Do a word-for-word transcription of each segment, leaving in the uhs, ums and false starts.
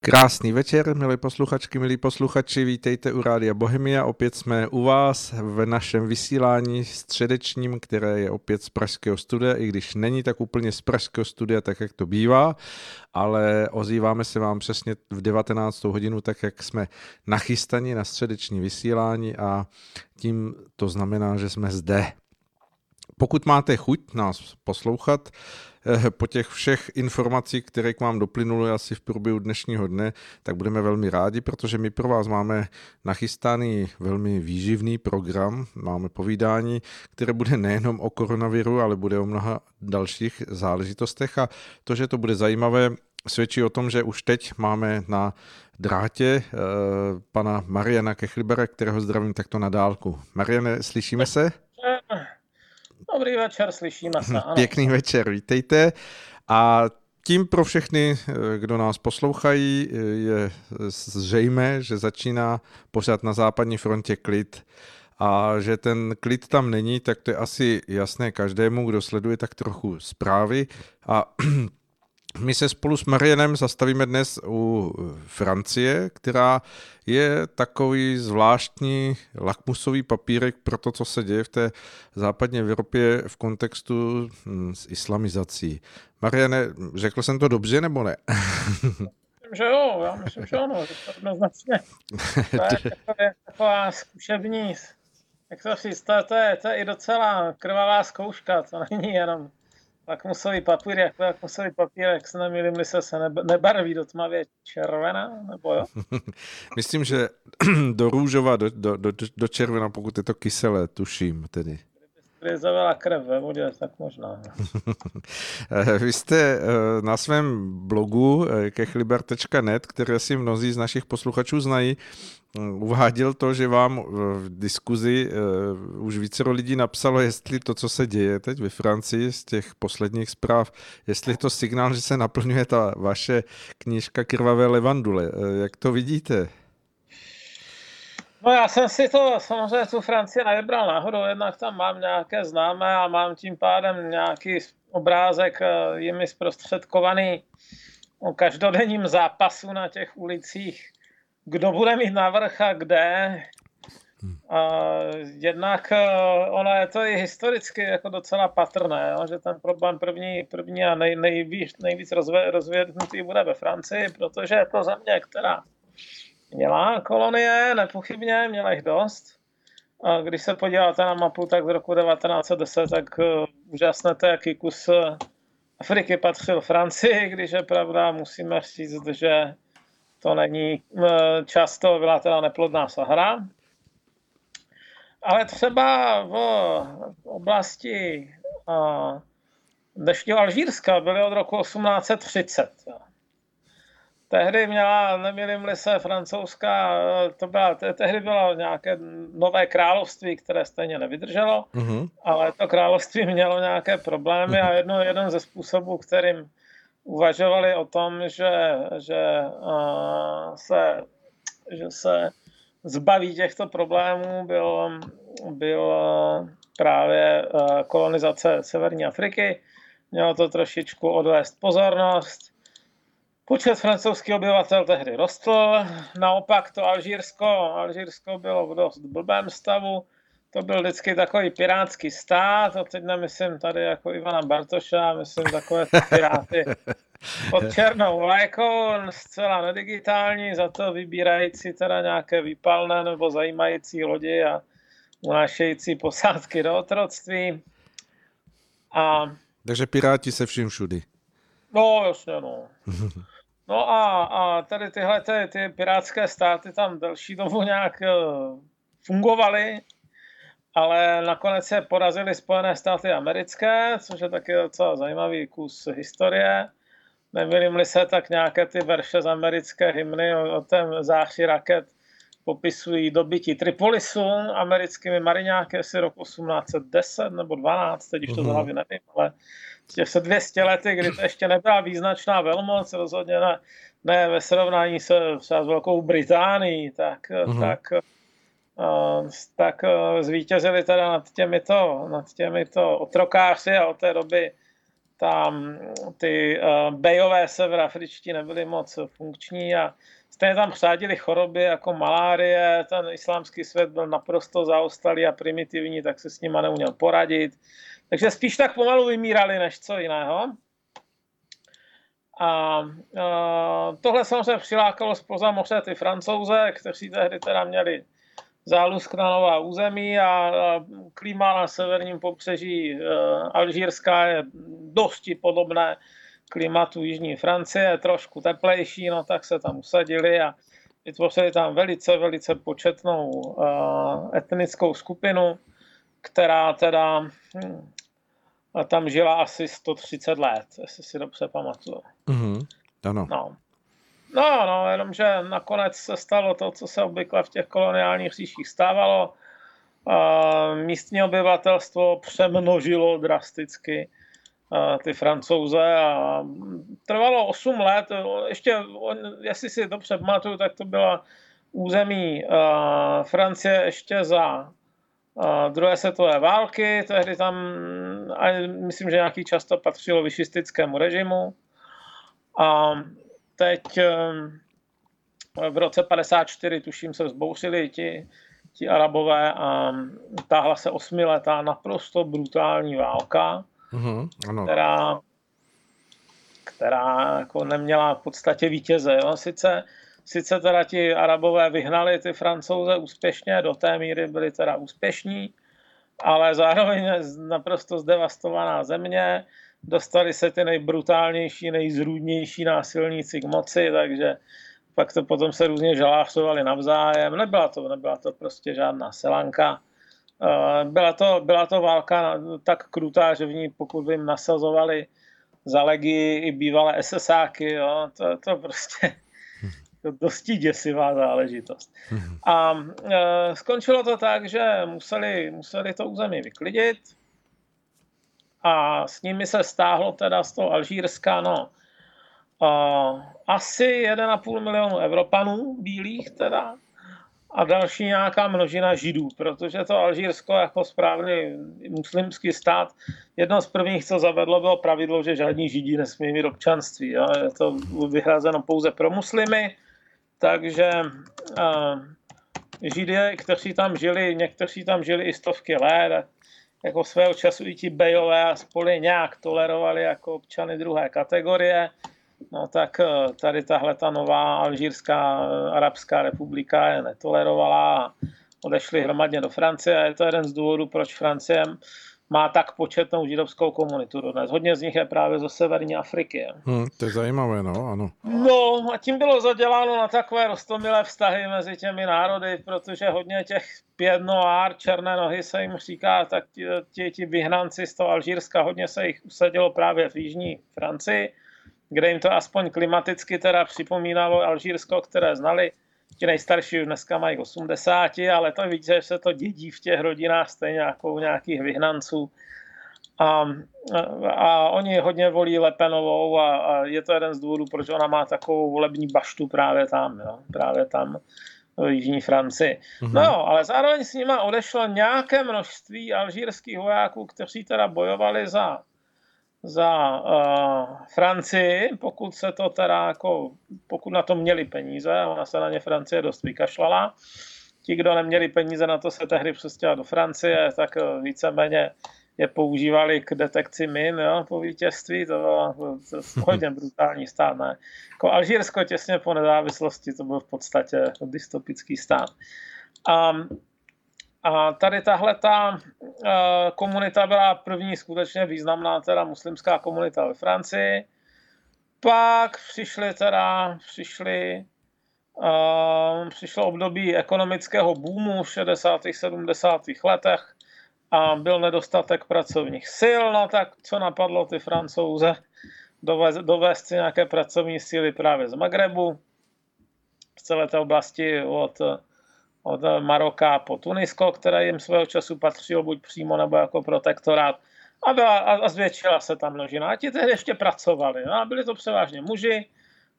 Krásný večer, milé posluchačky, milí posluchači, vítejte u Rádia Bohemia, opět jsme u vás v našem vysílání středečním, které je opět z Pražského studia, i když není tak úplně z Pražského studia, tak jak to bývá, ale ozýváme se vám přesně v devatenáctou hodinu, tak jak jsme nachystani na středeční vysílání a tím to znamená, že jsme zde. Pokud máte chuť nás poslouchat, po těch všech informací, které k vám doplynuly asi v průběhu dnešního dne, tak budeme velmi rádi, protože my pro vás máme nachystaný velmi výživný program, máme povídání, které bude nejenom o koronaviru, ale bude o mnoha dalších záležitostech a to, že to bude zajímavé, svědčí o tom, že už teď máme na drátě e, pana Mariana Kechlibara, kterého zdravím takto na dálku. Mariane, slyšíme se? Dobrý večer, slyšíme se. Ano. Pěkný večer, vítejte. A tím pro všechny, kdo nás poslouchají, je zřejmé, že začíná pořád Na západní frontě klid. A že ten klid tam není, tak to je asi jasné každému, kdo sleduje tak trochu zprávy. A my se spolu s Marianem zastavíme dnes u Francie, která je takový zvláštní lakmusový papírek pro to, co se děje v té západní Evropě v kontextu s islamizací. Mariane, řekl jsem to dobře, nebo ne? Myslím, že jo, já myslím, že ano, že to jednoznačně. To je taková zkušební, jak to říct, to, to, je, to je i docela krvavá zkouška, to není jenom lakmusový papír, jako lakmusový papír, jak se nemýlím, lise se nebarví do tmavě červená, nebo jo? Myslím, že do růžova, do, do, do červena, pokud je to kyselé, tuším tedy. Kdyby zavila krev ve vodě, tak možná. Vy jste na svém blogu kechlibar tečka net, který si mnozí z našich posluchačů znají, uváděl to, že vám v diskuzi už vícero lidí napsalo, jestli to, co se děje teď ve Francii z těch posledních zpráv, jestli je to signál, že se naplňuje ta vaše knížka Krvavé levandule. Jak to vidíte? No já jsem si to samozřejmě tu Francii nevybral náhodou, jednak tam mám nějaké známé a mám tím pádem nějaký obrázek jimi zprostředkovaný o každodenním zápasu na těch ulicích, kdo bude mít navrch a kde. A jednak ono je to i historicky jako docela patrné, jo, že ten problém první, první a nej, nejvíc, nejvíc rozve, rozvědnutý bude ve Francii, protože je to země, která měla kolonie, nepochybně, měla jich dost. A když se podíváte na mapu, tak z roku devatenáct set deset, tak úžasnete, jaký kus Afriky patřil Francii, když je pravda, musíme říct, že to není často, byla teda neplodná Sahara. Ale třeba v oblasti dnešního Alžírska byly od roku osmnáct set třicet. Tehdy měla, nemýlím-li se, francouzská, to byla, tehdy bylo nějaké nové království, které stejně nevydrželo, mm-hmm. ale to království mělo nějaké problémy mm-hmm. a jedno, jeden ze způsobů, kterým uvažovali o tom, že, že, uh, se, že se zbaví těchto problémů, byl, byl právě uh, kolonizace severní Afriky. Mělo to trošičku odvést pozornost. Počet francouzských obyvatel tehdy rostl, naopak to Alžírsko, Alžírsko bylo v dost blbém stavu, to byl vždycky takový pirátský stát, a teď nemyslím tady jako Ivana Bartoša, myslím takové piráty pod černou vlajkou, zcela nedigitální, za to vybírající teda nějaké výpalné nebo zajímající lodi a unášející posádky do otroctví. A... Takže piráti se vším všudy. No, jasně, no. No a, a tady tyhle ty, ty pirátské státy tam delší dobu nějak fungovaly, ale nakonec je porazily Spojené státy americké, což je taky docela zajímavý kus historie. Nemýlím-li se, tak nějaké ty verše z americké hymny o tém záři raket popisují dobytí Tripolisu americkými mariňáky asi rok osmnáct set deset nebo dvanáct, teď už to z hlavy nevím, ale před dvě stě lety, kdy to ještě nebyla význačná velmoc, rozhodně ne, ne ve srovnání se třeba s Velkou Británií, tak, mm-hmm. tak, uh, tak uh, zvítězili teda nad těmito, nad těmito otrokáři a od té doby tam ty uh, bejové severoafričtí nebyli moc funkční a stejně tam chřádili choroby jako malárie, ten islámský svět byl naprosto zaostalý a primitivní, tak se s nima neuměl poradit. Takže spíš tak pomalu vymírali než co jiného. A uh, tohle samozřejmě přilákalo zpoza moře ty Francouze, kteří tehdy teda měli zálusk na nová území a klima na severním pobřeží Alžírska je dosti podobné klimatu Jižní Francie, trošku teplejší, no tak se tam usadili a vytvořili tam velice, velice početnou etnickou skupinu, která teda hm, tam žila asi sto třicet let, jestli si dobře pamatuju. Mm-hmm. Ano. No. No, no, jenomže nakonec se stalo to, co se obvykle v těch koloniálních říších stávalo. E, místní obyvatelstvo přemnožilo drasticky e, ty Francouze a trvalo osm let. Ještě, jestli si dobře pamatuju, tak to byla území e, Francie ještě za e, druhé světové války. Tehdy tam, a myslím, že nějaký čas to patřilo višistickému režimu. A teď v roce padesát čtyři, tuším, se vzbouřili ti, ti Arabové a táhla se osmiletá naprosto brutální válka, mm-hmm, ano. která, která jako neměla v podstatě vítěze. No, sice, sice teda ti Arabové vyhnali ty Francouze úspěšně, do té míry byli teda úspěšní, ale zároveň naprosto zdevastovaná země. Dostali se ty nejbrutálnější, nejzrůdnější násilníci k moci, takže pak to potom se různě žalářovali navzájem. Nebyla to, nebyla to prostě žádná selanka. Byla to, byla to válka tak krutá, že v ní, pokud by jim nasazovali za legii i bývalé SSáky, jo, to, to prostě to dosti děsivá záležitost. A e, skončilo to tak, že museli, museli to území vyklidit. A s nimi se stáhlo teda z toho Alžírska, no, uh, asi jeden a půl milionu Evropanů bílých teda a další nějaká množina Židů, protože to Alžírsko jako správný muslimský stát, jedno z prvních, co zavedlo, bylo pravidlo, že žádní Židi nesmí mít občanství. Jo? Je to vyhrazeno pouze pro muslimy, takže uh, Židé, kteří tam žili, někteří tam žili i stovky let, jako svého času i ti bejové a spoli nějak tolerovali jako občany druhé kategorie, no tak tady tahle ta nová Alžírská arabská republika je netolerovala a odešli hromadně do Francie a je to jeden z důvodů, proč Francie má tak početnou židovskou komunitu dodnes. Hodně z nich je právě ze severní Afriky. Hmm, to je zajímavé, no, ano. No a tím bylo zaděláno na takové roztomilé vztahy mezi těmi národy, protože hodně těch pět noár, černé nohy se jim říká, tak ti, ti, ti vyhnanci z toho Alžírska, hodně se jich usadilo právě v jižní Francii, kde jim to aspoň klimaticky teda připomínalo Alžírsko, které znali. Ti nejstarší už dneska mají osmdesát, ale to víc, že se to dědí v těch rodinách stejně jako u nějakých vyhnanců. A, a oni hodně volí Le Penovou a, a je to jeden z důvodů, proč ona má takovou volební baštu právě tam, jo? Právě tam v Jižní Francii. Mm-hmm. No, ale zároveň s nima odešlo nějaké množství alžírských vojáků, kteří teda bojovali za, za uh, Francii, pokud se to teda jako, pokud na to měli peníze, ona se na ně Francie dost vykašlala. Ti, kdo neměli peníze, na to se tehdy přestěhoval do Francie, tak uh, víceméně je používali k detekci min, jo, po vítězství, to bylo hodně brutální stát, ne? Jako Alžírsko těsně po nezávislosti, to byl v podstatě dystopický stát. A, a tady tahleta e, komunita byla první skutečně významná, teda muslimská komunita ve Francii. Pak přišly teda, přišly, e, přišlo období ekonomického boomu v šedesátých, sedmdesátých letech, a byl nedostatek pracovních sil, no tak co napadlo ty Francouze, dovést, dovést si nějaké pracovní síly právě z Magrebu, z celé té oblasti od, od Maroka po Tunisko, které jim svého času patřilo buď přímo nebo jako protektorát, a, byla, a, a zvětšila se ta množina. A ti tehdy ještě pracovali, no a byli to převážně muži,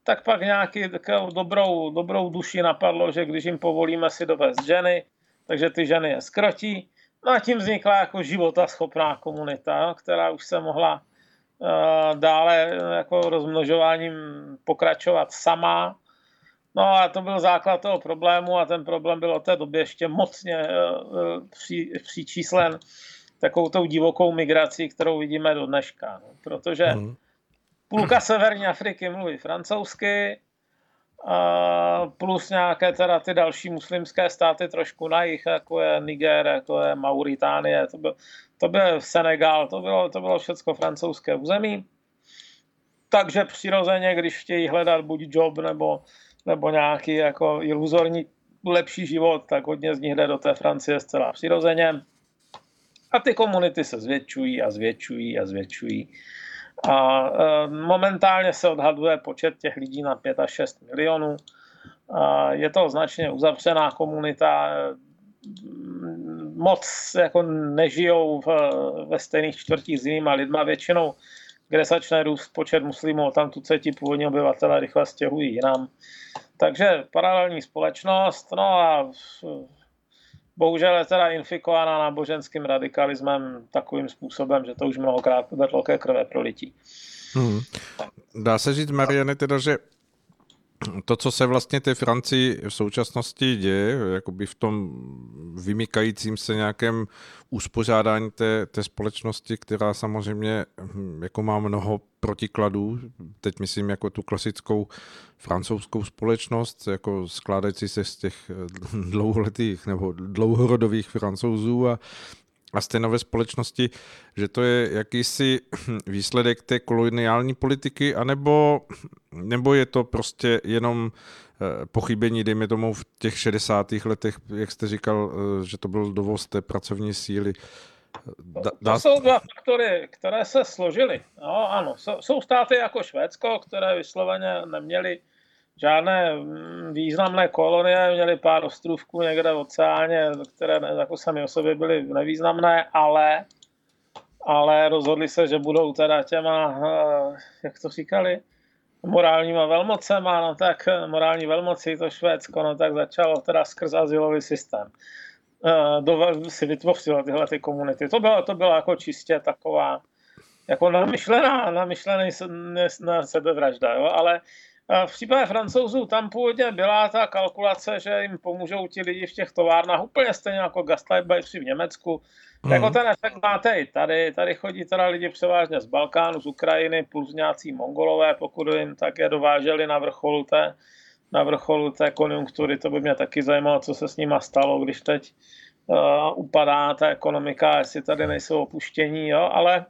tak pak nějaký takovou dobrou, dobrou duši napadlo, že když jim povolíme si dovést ženy, takže ty ženy je skrotí. No a tím vznikla jako životaschopná komunita, no, která už se mohla dále jako rozmnožováním pokračovat sama. No a to byl základ toho problému a ten problém byl od té doby ještě mocně při, přičíslen takovou tou divokou migrací, kterou vidíme do dneška. No, protože hmm. půlka severní Afriky mluví francouzsky, plus nějaké teda ty další muslimské státy trošku na jih, jako je Niger, jako je Mauritánie, to byl, to byl Senegal, to bylo, to bylo všecko francouzské území. Takže přirozeně, když chtějí hledat buď job nebo, nebo nějaký jako iluzorní lepší život, tak hodně z nich jde do té Francie zcela přirozeně. A ty komunity se zvětšují a zvětšují a zvětšují. A momentálně se odhaduje počet těch lidí na pět až šest milionů. A je to značně uzavřená komunita. Moc jako nežijou v, ve stejných čtvrtích s jinýma lidma. Většinou, kde začne růst počet muslimů, tam tu se ti původní obyvatelé rychle stěhují jinam. Takže paralelní společnost, no a bohužel je teda infikovaná náboženským radikalismem takovým způsobem, že to už mnohokrát vedlo ke krve prolití. Hmm. Dá se říct, Mariane, teda, že to, co se vlastně té Francii v současnosti děje, jakoby v tom vymykajícím se nějakém uspořádání té, té společnosti, která samozřejmě jako má mnoho protikladů, teď myslím jako tu klasickou francouzskou společnost, jako skládající se z těch dlouholetých nebo dlouhorodových Francouzů a a z té nové společnosti, že to je jakýsi výsledek té koloniální politiky, anebo nebo je to prostě jenom pochybení, dejme tomu v těch šedesátých letech, jak jste říkal, že to byl dovoz té pracovní síly. Da, da... To jsou dva faktory, které se složily. No, ano, jsou státy jako Švédsko, které vysloveně neměly žádné významné kolonie, měly pár ostrůvků někde v oceáně, které jako sami o sobě byly nevýznamné, ale, ale rozhodli se, že budou teda těma, jak to říkali, morálníma velmocema, no tak morální velmoci to Švédsko, no tak začalo teda skrz azylový systém. Do, si vytvořilo tyhle ty komunity. To bylo, to bylo jako čistě taková, jako namyšlená, namyšlený na sebevražda, jo, ale v případě Francouzů tam původně byla ta kalkulace, že jim pomůžou ti lidi v těch továrnách úplně stejně jako gastarbeitři v Německu. Mm. Jako ten efekt máte i tady. Tady chodí teda lidi převážně z Balkánu, z Ukrajiny, plus nějací Mongolové, pokud jim také dováželi na vrcholu té, na vrcholu té konjunktury. To by mě taky zajímalo, co se s nima stalo, když teď uh, upadá ta ekonomika, jestli tady nejsou opuštění, jo, ale...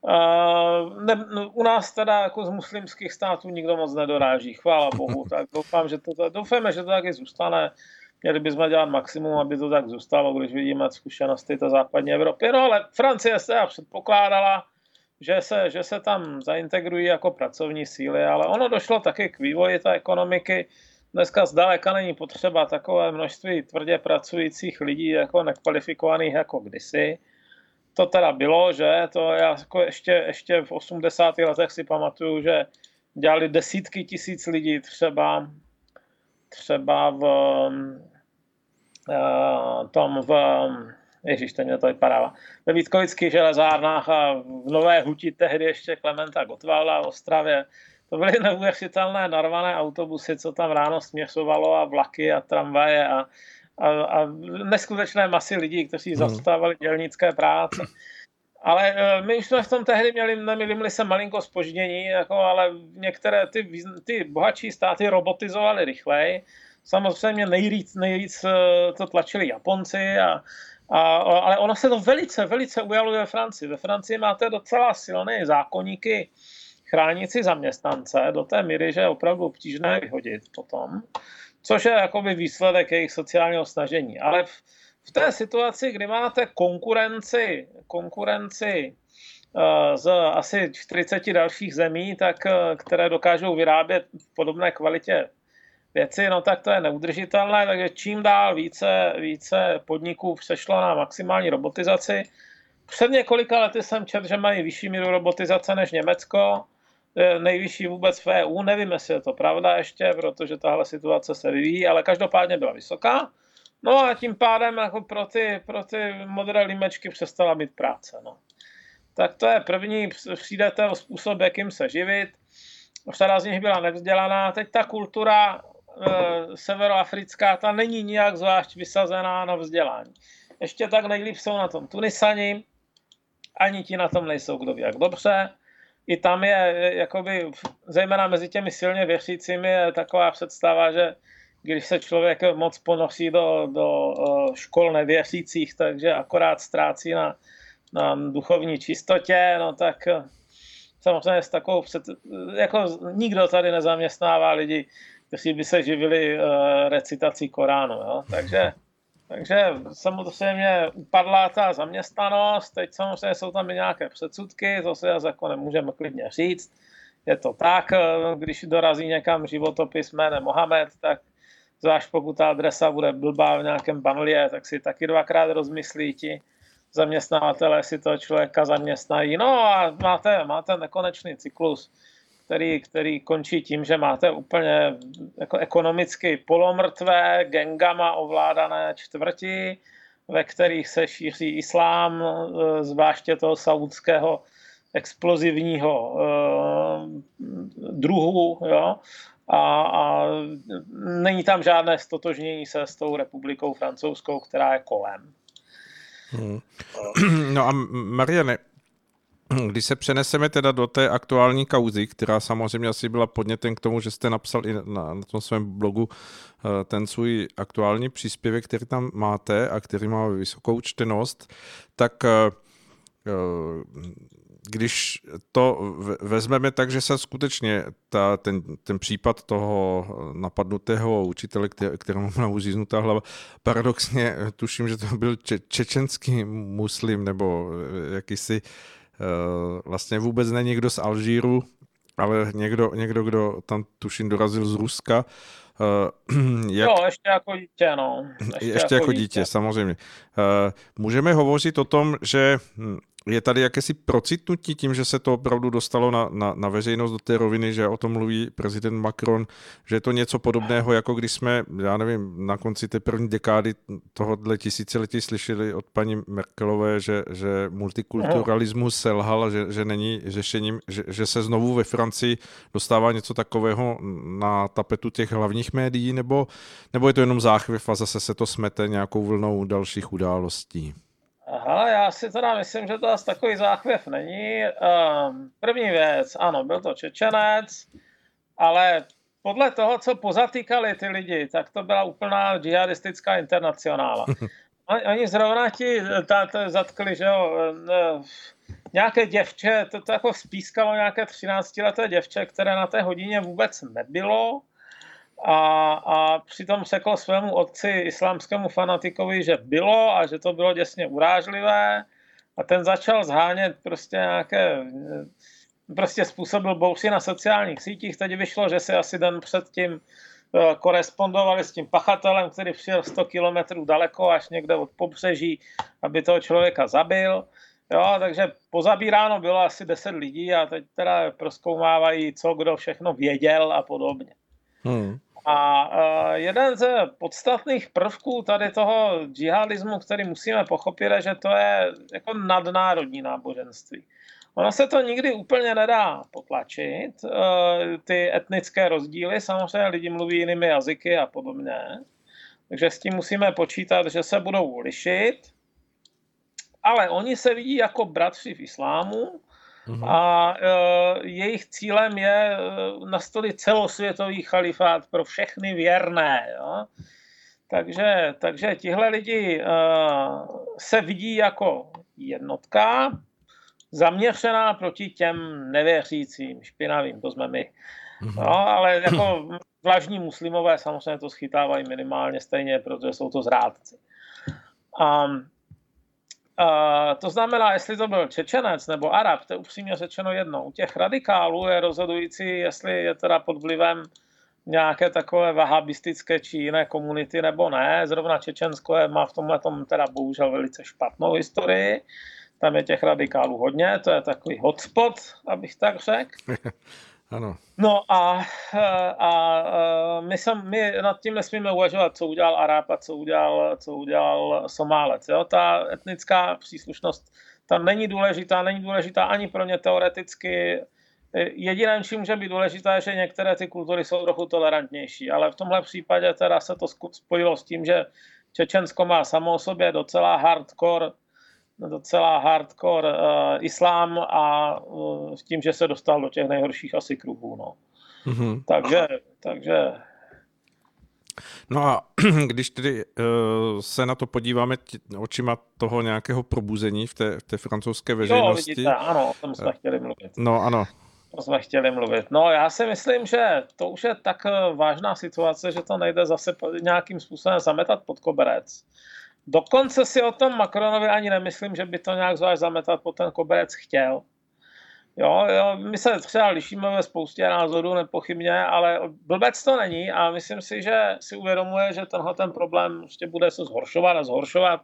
Uh, ne, no, u nás teda jako z muslimských států nikdo moc nedoráží, chvála Bohu, tak doufám, že to, doufáme, že to taky zůstane. Měli bychom dělat maximum, aby to tak zůstalo, když vidíme zkušenosti té západní Evropy. No ale Francie se předpokládala, že se, že se tam zaintegrují jako pracovní síly, ale ono došlo taky k vývoji té ekonomiky. Dneska zdaleka není potřeba takové množství tvrdě pracujících lidí, jako nekvalifikovaných jako kdysi. To teda bylo, že to já jako ještě, ještě v osmdesátých letech si pamatuju, že dělali desítky tisíc lidí třeba, třeba v uh, tom v ježiš, to mě to vypadává, ve Vítkovických železárnách a v Nové Huti tehdy ještě Klementa Gottwalda v Ostravě. To byly neuvěřitelné narvané autobusy, co tam ráno směřovalo a vlaky a tramvaje a A, a neskutečné masy lidí, kteří zastávali dělnické práce. Ale my už jsme v tom tehdy měli, nemýlím-li se, malinko zpoždění, jako, ale některé ty, ty bohatší státy robotizovaly rychleji. Samozřejmě nejvíc, nejvíc to tlačili Japonci, a, a, ale ono se to velice, velice ujalo ve Francii. Ve Francii máte docela silné zákoníky chránící zaměstnance do té míry, že je opravdu obtížné vyhodit potom. Což je jakoby výsledek jejich sociálního snažení. Ale v, v té situaci, kdy máte konkurenci, konkurenci uh, z asi čtyřiceti dalších zemí, tak, uh, které dokážou vyrábět v podobné kvalitě věci, no tak to je neudržitelné, takže čím dál více, více podniků přešlo na maximální robotizaci. Před několika lety jsem četl, že mají vyšší míru robotizace než Německo, nejvyšší vůbec v E U, nevím, jestli je to pravda ještě, protože tahle situace se vyvíjí, ale každopádně byla vysoká. No a tím pádem jako pro, ty, pro ty modré límečky přestala být práce. No. tak to je první přidatel způsob, jakým se živit. Řada z nich byla nevzdělaná. Teď ta kultura e, severoafrická, ta není nijak zvlášť vysazená na vzdělání. Ještě tak nejlíp jsou na tom Tunisani, ani ti na tom nejsou kdo ví jak dobře. I tam je, jakoby, zejména mezi těmi silně věřícími, je taková představa, že když se člověk moc ponoří do, do škol nevěřících, takže akorát ztrácí na, na duchovní čistotě, no tak samozřejmě s takovou před, jako nikdo tady nezaměstnává lidi, kteří by se živili recitací Koránu, jo? Takže, takže samozřejmě upadla ta zaměstnanost, teď samozřejmě jsou tam i nějaké předsudky, to se jako nemůžeme klidně říct, je to tak, když dorazí někam životopis jménem Mohamed, tak zvlášť pokud ta adresa bude blbá v nějakém banlie, tak si taky dvakrát rozmyslí ti zaměstnavatelé, si toho člověka zaměstnají. No a máte, máte nekonečný cyklus, který, který končí tím, že máte úplně jako ekonomicky polomrtvé, gengama ovládané čtvrti, ve kterých se šíří islám, zvláště toho saúdského explozivního druhu, jo. A, a není tam žádné stotožnění se s tou republikou francouzskou, která je kolem. Hmm. No a Mariane, když se přeneseme teda do té aktuální kauzy, která samozřejmě asi byla podnětem k tomu, že jste napsal i na, na tom svém blogu ten svůj aktuální příspěvek, který tam máte a který má vysokou čtenost, tak když to vezmeme tak, že se skutečně ta, ten, ten případ toho napadnutého učitele, kterému byla uříznutá hlava, paradoxně tuším, že to byl če, čečenský muslim nebo jakýsi, vlastně vůbec ne někdo z Alžíru, ale někdo, někdo kdo tam tuším dorazil z Ruska. Uh, jak... Jo, ještě jako dítě, no. Ještě, ještě jako dítě, dítě samozřejmě. Uh, můžeme hovořit o tom, že je tady jakési procitnutí tím, že se to opravdu dostalo na, na, na veřejnost do té roviny, že o tom mluví prezident Macron, že je to něco podobného, jako když jsme, já nevím, na konci té první dekády tohohle tisíciletí slyšeli od paní Merkelové, že, že multikulturalismus selhal, že, že není řešením, že, že se znovu ve Francii dostává něco takového na tapetu těch hlavních médií, nebo, nebo je to jenom záchvěv a zase se to smete nějakou vlnou dalších událostí? Aha, já si teda myslím, že to asi takový záchvěv není. První věc, ano, byl to Čečenec, ale podle toho, co pozatýkali ty lidi, tak to byla úplná džihadistická internacionála. Oni zrovna ti zatkli, že jo, nějaké děvče, to, to jako spískalo nějaké třináctileté děvče, které na té hodině vůbec nebylo. A, a přitom řekl svému otci, islámskému fanatikovi, že bylo a že to bylo děsně urážlivé a ten začal zhánět prostě nějaké, prostě způsobil bouři na sociálních sítích. Teď vyšlo, že se asi den předtím korespondovali s tím pachatelem, který přijel sto kilometrů daleko až někde od pobřeží, aby toho člověka zabil. Jo, takže pozabíráno bylo asi deset lidí a teď teda prozkoumávají, co kdo všechno věděl a podobně. Hmm. A jeden ze podstatných prvků tady toho džihadismu, který musíme pochopit, je, že to je jako nadnárodní náboženství. Ono se to nikdy úplně nedá potlačit, ty etnické rozdíly, samozřejmě lidi mluví jinými jazyky a podobně, takže s tím musíme počítat, že se budou lišit, ale oni se vidí jako bratři v islámu. A e, jejich cílem je nastolit celosvětový chalifát pro všechny věrné. Jo? Takže, takže tihle lidi e, se vidí jako jednotka zaměřená proti těm nevěřícím, špinavým, to jsme my. No, ale jako vlažní muslimové samozřejmě to schytávají minimálně stejně, protože jsou to zrádci. A Uh, to znamená, jestli to byl Čečenec nebo Arab, to je upřímně řečeno jedno. U těch radikálů je rozhodující, jestli je teda pod vlivem nějaké takové vahabistické či jiné komunity nebo ne. Zrovna Čečensko je, má v tomhletom teda bohužel velice špatnou historii. Tam je těch radikálů hodně, to je takový hotspot, abych tak řekl. Ano. No a, a my, sem, my nad tím nesmíme uvažovat, co udělal Arab a co udělal, co udělal Somálec. Jo? Ta etnická příslušnost ta není důležitá, není důležitá ani pro ně teoreticky. Jediné, čím může být důležité, je, že některé ty kultury jsou trochu tolerantnější, ale v tomhle případě teda se to spojilo s tím, že Čečensko má samo o sobě docela hardcore, docela hardcore uh, islám a uh, s tím, že se dostal do těch nejhorších asi kruhů. No. Mm-hmm. Takže, takže... No a když tedy uh, se na to podíváme tě, očima toho nějakého probuzení v té, v té francouzské veřejnosti... Jo, vidíte, ano, o tom jsme chtěli mluvit. No, ano. To jsme chtěli mluvit. No, já si myslím, že to už je tak vážná situace, že to nejde zase nějakým způsobem zametat pod koberec. Dokonce si o tom Macronovi ani nemyslím, že by to nějak zvlášť zametat pod ten koberec chtěl. Jo, jo, my se třeba lišíme ve spoustě názorů nepochybně, ale blbec to není a myslím si, že si uvědomuje, že tenhle ten problém prostě bude se zhoršovat a zhoršovat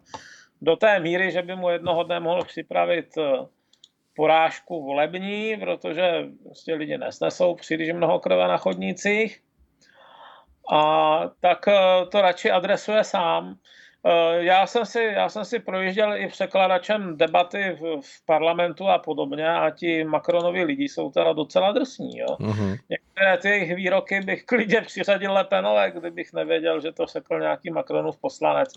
do té míry, že by mu jednoho dne mohl připravit porážku volební, protože prostě lidi nesnesou příliš mnoho krve na chodnících, a tak to radši adresuje sám. Já jsem si, já jsem si projížděl i překladačem debaty v, v parlamentu a podobně a ti Macronovi lidi jsou teda docela drsní. Jo? Mm-hmm. Některé ty jejich výroky bych klidně přiřadil Le Penové, kdybych nevěděl, že to řekl nějaký Macronův poslanec,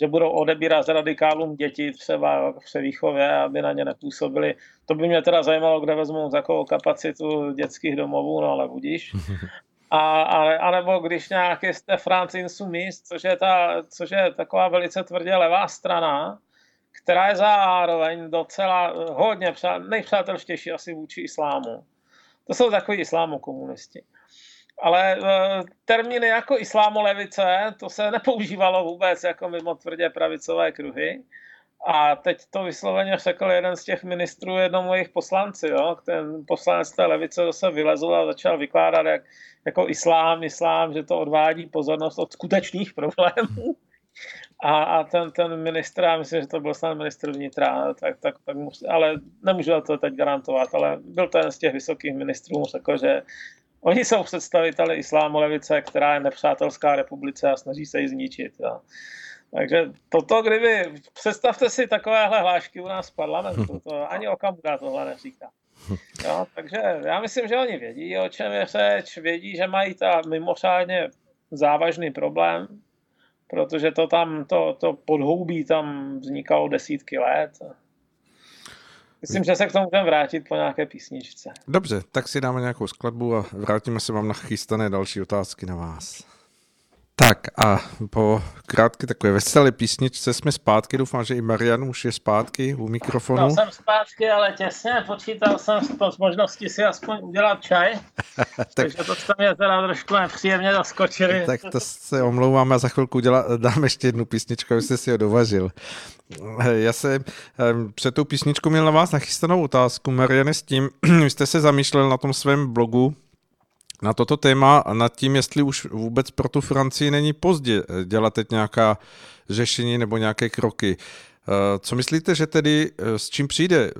že budou odebírat radikálům děti třeba při výchově, aby na ně nepůsobili. To by mě teda zajímalo, kde vezmou takovou kapacitu dětských domovů, no ale budíš. A, a, a nebo když nějaký jste France Insoumise, což je, ta, což je taková velice tvrdě levá strana, která je zároveň docela hodně nejpřátelštější asi vůči islámu. To jsou takový islámokomunisti. Ale e, termíny jako islámolevice, to se nepoužívalo vůbec jako mimo tvrdě pravicové kruhy. A teď to vysloveně řekl jeden z těch ministrů jednomu jejich poslanci. Jo? Ten poslanec té levice zase vylezl a začal vykládat jak, jako islám, islám, že to odvádí pozornost od skutečných problémů. A, a ten, ten ministr, já myslím, že to byl snad ministr vnitra, tak, tak, tak mu, ale nemůžu to teď garantovat, ale byl to jeden z těch vysokých ministrů, mu řekl, že oni jsou představiteli islámolevice, která je nepřátelská republice a snaží se ji zničit. Jo? Takže toto, kdyby, představte si takovéhle hlášky u nás v parlamentu, to ani okamžitá tohle neříká. Jo, takže já myslím, že oni vědí, o čem je řeč, vědí, že mají ta mimořádně závažný problém, protože to tam, to, to podhoubí tam vznikalo desítky let. Myslím, že se k tomu můžeme vrátit po nějaké písničce. Dobře, tak si dáme nějakou skladbu a vrátíme se vám na chystané další otázky na vás. Tak a po krátké takové veselé písničce jsme zpátky, doufám, že i Marian už je zpátky u mikrofonu. No, jsem zpátky, ale těsně, počítal jsem s možností si aspoň udělat čaj, tak, takže to jste mě teda trošku nepříjemně zaskočili. Tak to se omlouváme a za chvilku udělá, dám ještě jednu písničku, aby jste si ho dovažil. Já jsem před tou písničkou měl na vás nachystanou otázku, Mariane, s tím, vy jste se zamýšlel na tom svém blogu na toto téma a nad tím, jestli už vůbec pro tu Francii není pozdě dělat teď nějaká řešení nebo nějaké kroky. Co myslíte, že tedy s čím přijde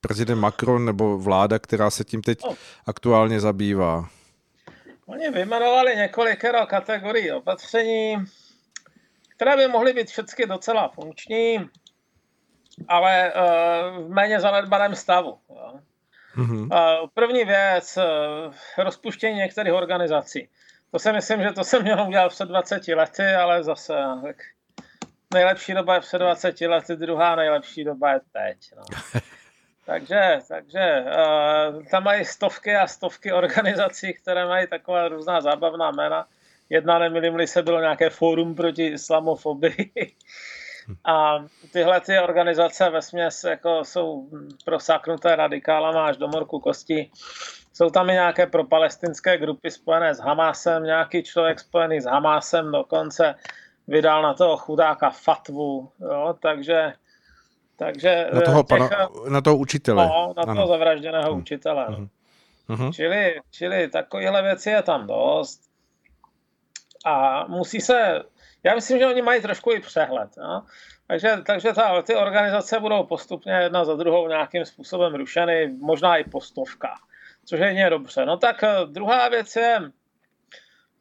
prezident Macron nebo vláda, která se tím teď aktuálně zabývá? Oni vyjmenovali několikero kategorií opatření, které by mohly být všechny docela funkční, ale v méně zanedbaném stavu. Jo. Mm-hmm. První věc, rozpuštění některých organizací. To si myslím, že to se mělo udělat před dvaceti lety, ale zase tak nejlepší doba je před dvaceti lety, druhá nejlepší doba je teď. No. takže, takže tam mají stovky a stovky organizací, které mají taková různá zábavná jména. Jedna, nemilím-li se, bylo nějaké fórum proti islamofobii. A tyhle ty organizace vesměs jako jsou prosáknuté radikálama až do morku kostí. Jsou tam i nějaké propalestinské grupy spojené s Hamasem, nějaký člověk spojený s Hamasem dokonce vydal na toho chudáka fatvu, jo, takže... takže na, toho těch, pana, na toho učitele. No, na ano. toho zavražděného hmm. učitele. No. Hmm. Čili, čili takovýhle věci je tam dost. A musí se... Já myslím, že oni mají trošku i přehled. No? Takže, takže ta, ty organizace budou postupně jedna za druhou nějakým způsobem rušeny, možná i po stovkách, což je dobře. No tak druhá věc je,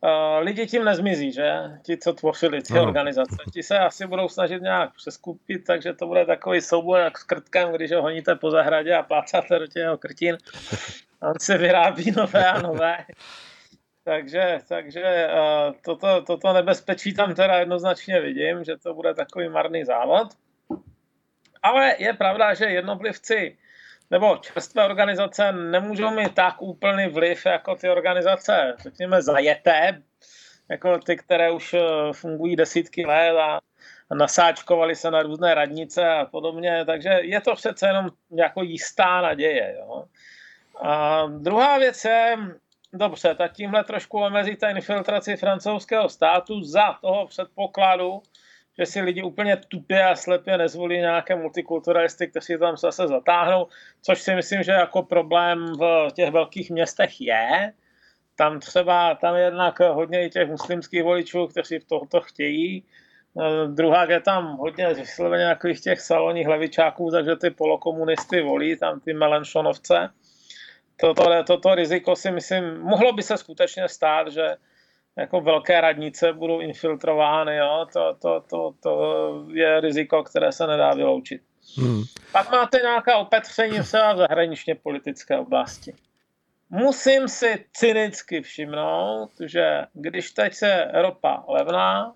Uh, lidi tím nezmizí, že? Ti, co tvořili ty organizace. Ti se asi budou snažit nějak přeskupit, takže to bude takový souboj jak s krtkem, když ho honíte po zahradě a plácáte do těho krtin. A on se vyrábí nové a nové. takže takže uh, toto, toto nebezpečí tam teda jednoznačně vidím, že to bude takový marný závod. Ale je pravda, že jednotlivci nebo čerstvé organizace nemůžou mít tak úplný vliv jako ty organizace, řekněme, zajeté, jako ty, které už fungují desítky let a nasáčkovaly se na různé radnice a podobně, takže je to přece jenom jako jistá naděje. Jo. A druhá věc je, dobře, tak tímhle trošku omezíte infiltraci francouzského státu za toho předpokladu, že si lidi úplně tupě a slepě nezvolí nějaké multikulturalisty, kteří tam zase zatáhnou, což si myslím, že jako problém v těch velkých městech je. Tam třeba, tam jednak hodně i těch muslimských voličů, kteří v tohoto chtějí. Druhá je tam hodně vysloveně nějakých těch salonních levičáků, takže ty polokomunisty volí, tam ty Melenchonovce. Toto, toto riziko si myslím, mohlo by se skutečně stát, že jako velké radnice budou infiltrovány, jo? To, to, to, to je riziko, které se nedá vyloučit. Hmm. Pak máte nějaká opatření třeba v zahraničně politické oblasti. Musím si cynicky všimnout, že když teď se ropa levná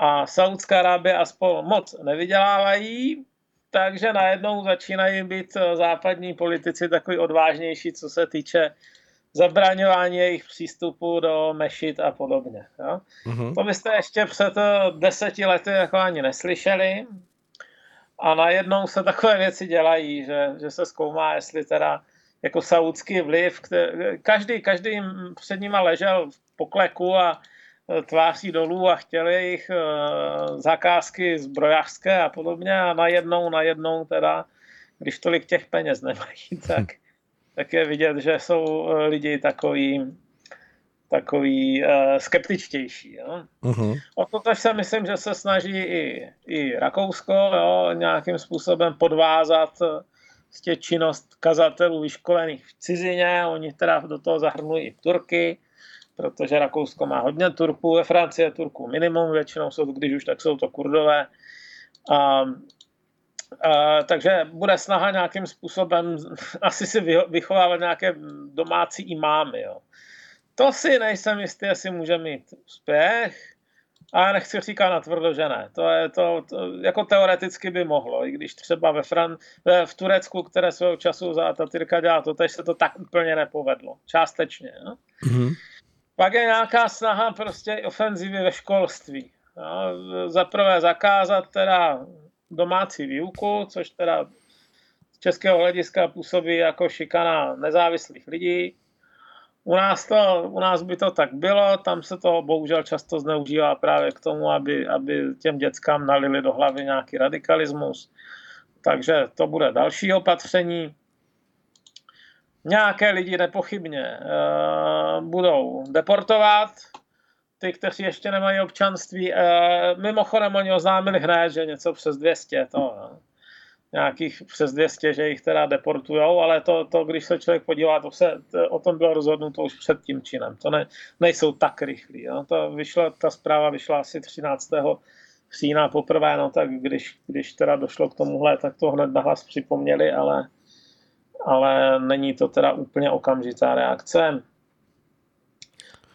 a Saudská Arábie a spol moc nevydělávají, takže najednou začínají být západní politici takový odvážnější, co se týče zabraňování jejich přístupu do mešit a podobně. Jo? Mm-hmm. To byste ještě před deseti lety jako ani neslyšeli a najednou se takové věci dělají, že, že se zkoumá, jestli teda jako saúdský vliv, který, každý, každý před nima ležel v pokleku a tváří dolů a chtěli jejich zakázky zbrojařské a podobně a najednou, najednou teda, když tolik těch peněz nemají, tak tak je vidět, že jsou lidi takový, takový uh, skeptičtější. Jo? Uh-huh. O to se myslím, že se snaží i, i Rakousko, jo, nějakým způsobem podvázat tě činnost kazatelů vyškolených v cizině. Oni teda do toho zahrnují i Turky, protože Rakousko má hodně Turků, ve Francii je Turků minimum, většinou jsou, když už tak jsou to Kurdové. Um, Uh, takže bude snaha nějakým způsobem asi si vychovávat nějaké domácí imámy. Jo. To si nejsem jistý, jestli může mít úspěch, ale nechci říkat natvrdo, že ne. To je to, to, jako teoreticky by mohlo, i když třeba ve Fran- ve, v Turecku, které svého času za Atatürka dělá to, teď se to tak úplně nepovedlo. Částečně. Jo. Mm-hmm. Pak je nějaká snaha prostě ofenzivy ve školství. Zaprvé zakázat teda domácí výuku, což teda z českého hlediska působí jako šikana nezávislých lidí. U nás, to, u nás by to tak bylo, tam se to bohužel často zneužívá právě k tomu, aby, aby těm dětskám nalili do hlavy nějaký radikalismus. Takže to bude další opatření. Nějaké lidi nepochybně e, budou deportovat, ty, kteří ještě nemají občanství, eh, mimochodem oni oznámili hned, že něco přes dvě stě, to, no. Nějakých přes dvě stě, že jich teda deportujou, ale to, to když se člověk podívá, to se, to, o tom bylo rozhodnuto už před tím činem, to ne, nejsou tak rychlí, no. To vyšlo, ta zpráva vyšla asi třináctého října poprvé, no tak když, když teda došlo k tomuhle, tak to hned nahlas připomněli, ale, ale není to teda úplně okamžitá reakce.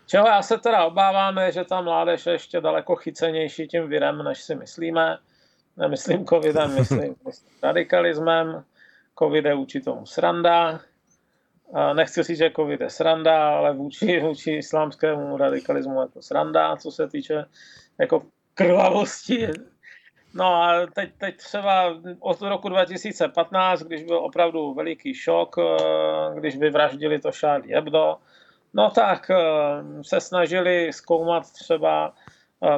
Čeho já se teda obávám, je, že ta mládež je ještě daleko chycenější tím virem, než si myslíme. Nemyslím covidem, myslím, myslím radikalismem. Covid je vůči tomu sranda. Nechci říct, že covid je sranda, ale vůči, vůči islámskému radikalismu je to sranda, co se týče jako krvavosti. No a teď, teď třeba od roku dva tisíce patnáct, když byl opravdu veliký šok, když vyvraždili to Charlie Hebdo, no tak se snažili zkoumat třeba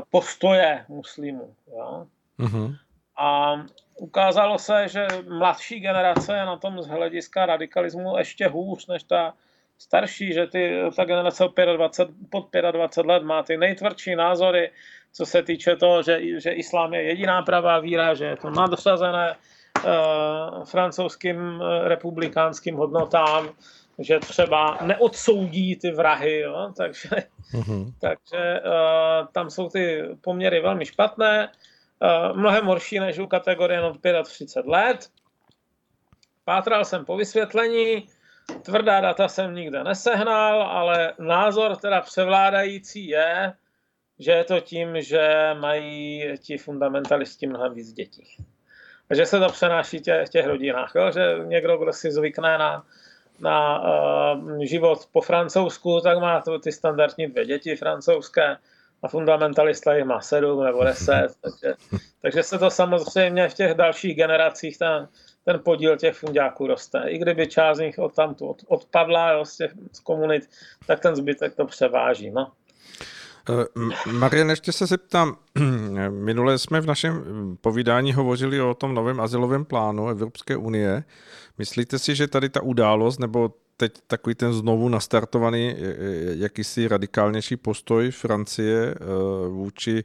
postoje muslimů. Jo? Mm-hmm. A ukázalo se, že mladší generace je na tom z hlediska radikalismu ještě hůř než ta starší, že ty, ta generace dvacet pět, pod dvacet pět let má ty nejtvrdší názory, co se týče toho, že, že islám je jediná pravá víra, že je to nadřazené eh, francouzským republikánským hodnotám, že třeba neodsoudí ty vrahy, jo? takže, mm-hmm. takže uh, tam jsou ty poměry velmi špatné, uh, mnohem horší než u kategorie od třicet pět let. Pátral jsem po vysvětlení, tvrdá data jsem nikde nesehnal, ale názor teda převládající je, že je to tím, že mají ti fundamentalisti mnohem víc dětí. A že se to přenáší tě, v těch rodinách, jo? Že někdo, kdo si zvykne na na uh, život po Francouzsku, tak má to, ty standardní dvě děti francouzské a fundamentalista jich má sedm nebo deset. Takže, takže se to samozřejmě v těch dalších generacích ten, ten podíl těch fundáků roste. I kdyby část z nich od tamtu od, odpadla jo, z těch z komunit, tak ten zbytek to převáží. No. Marian, ještě se zeptám, minule jsme v našem povídání hovořili o tom novém azylovém plánu Evropské unie. Myslíte si, že tady ta událost, nebo teď takový ten znovu nastartovaný jakýsi radikálnější postoj Francie vůči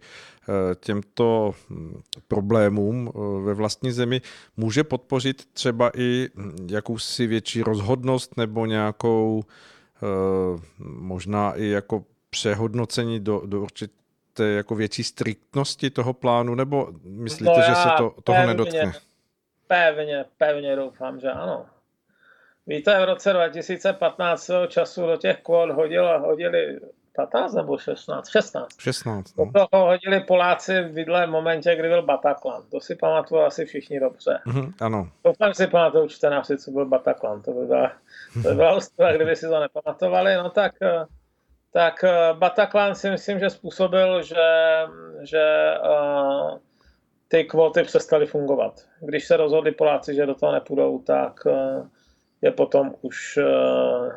těmto problémům ve vlastní zemi, může podpořit třeba i jakousi větší rozhodnost nebo nějakou možná i jako přehodnocení do, do určité jako větší striktnosti toho plánu, nebo myslíte, no že se to, toho pevně, nedotkne? Pevně, pevně doufám, že ano. Víte, v roce dva tisíce patnáct času do těch kvót hodilo, hodili patnáct nebo šestnáct? šestnáct. šestnáct no. Do toho hodili Poláci v vidle momentě, kdy byl Bataclan. To si pamatuju asi všichni dobře. Mm-hmm, ano. Doufám, si pamatuju čtenáři, co byl Bataclan. To by byla, to by byla ostuda, kdyby si to nepamatovali. No tak... Tak Bataclan si myslím, že způsobil, že, že uh, ty kvóty přestaly fungovat. Když se rozhodli Poláci, že do toho nepůjdou, tak uh, je potom už... Uh,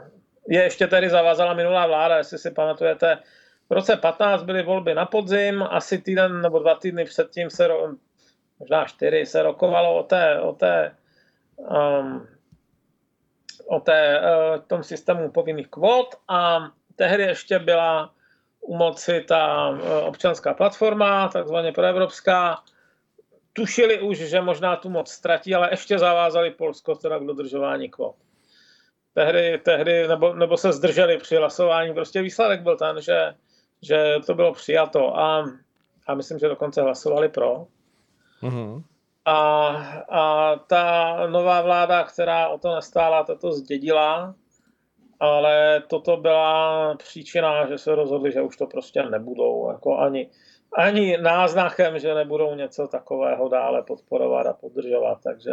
je ještě tedy zavázala minulá vláda, jestli si pamatujete. V roce patnáct byly volby na podzim, asi týden nebo dva týdny předtím, se ro- možná čtyři, se rokovalo o té... O té um, o té, uh, tom systému povinných kvót a tehdy ještě byla u moci ta občanská platforma, takzvaně proevropská. Tušili už, že možná tu moc ztratí, ale ještě zavázali Polsko teda k dodržování kvót. Tehdy, tehdy nebo, nebo se zdrželi při hlasování. Prostě výsledek byl ten, že, že to bylo přijato. A, a myslím, že dokonce hlasovali pro. Mm-hmm. A, a ta nová vláda, která o to nestála, to zdědila. Ale toto byla příčina, že se rozhodli, že už to prostě nebudou. Jako ani, ani náznakem, že nebudou něco takového dále podporovat a podržovat. Takže,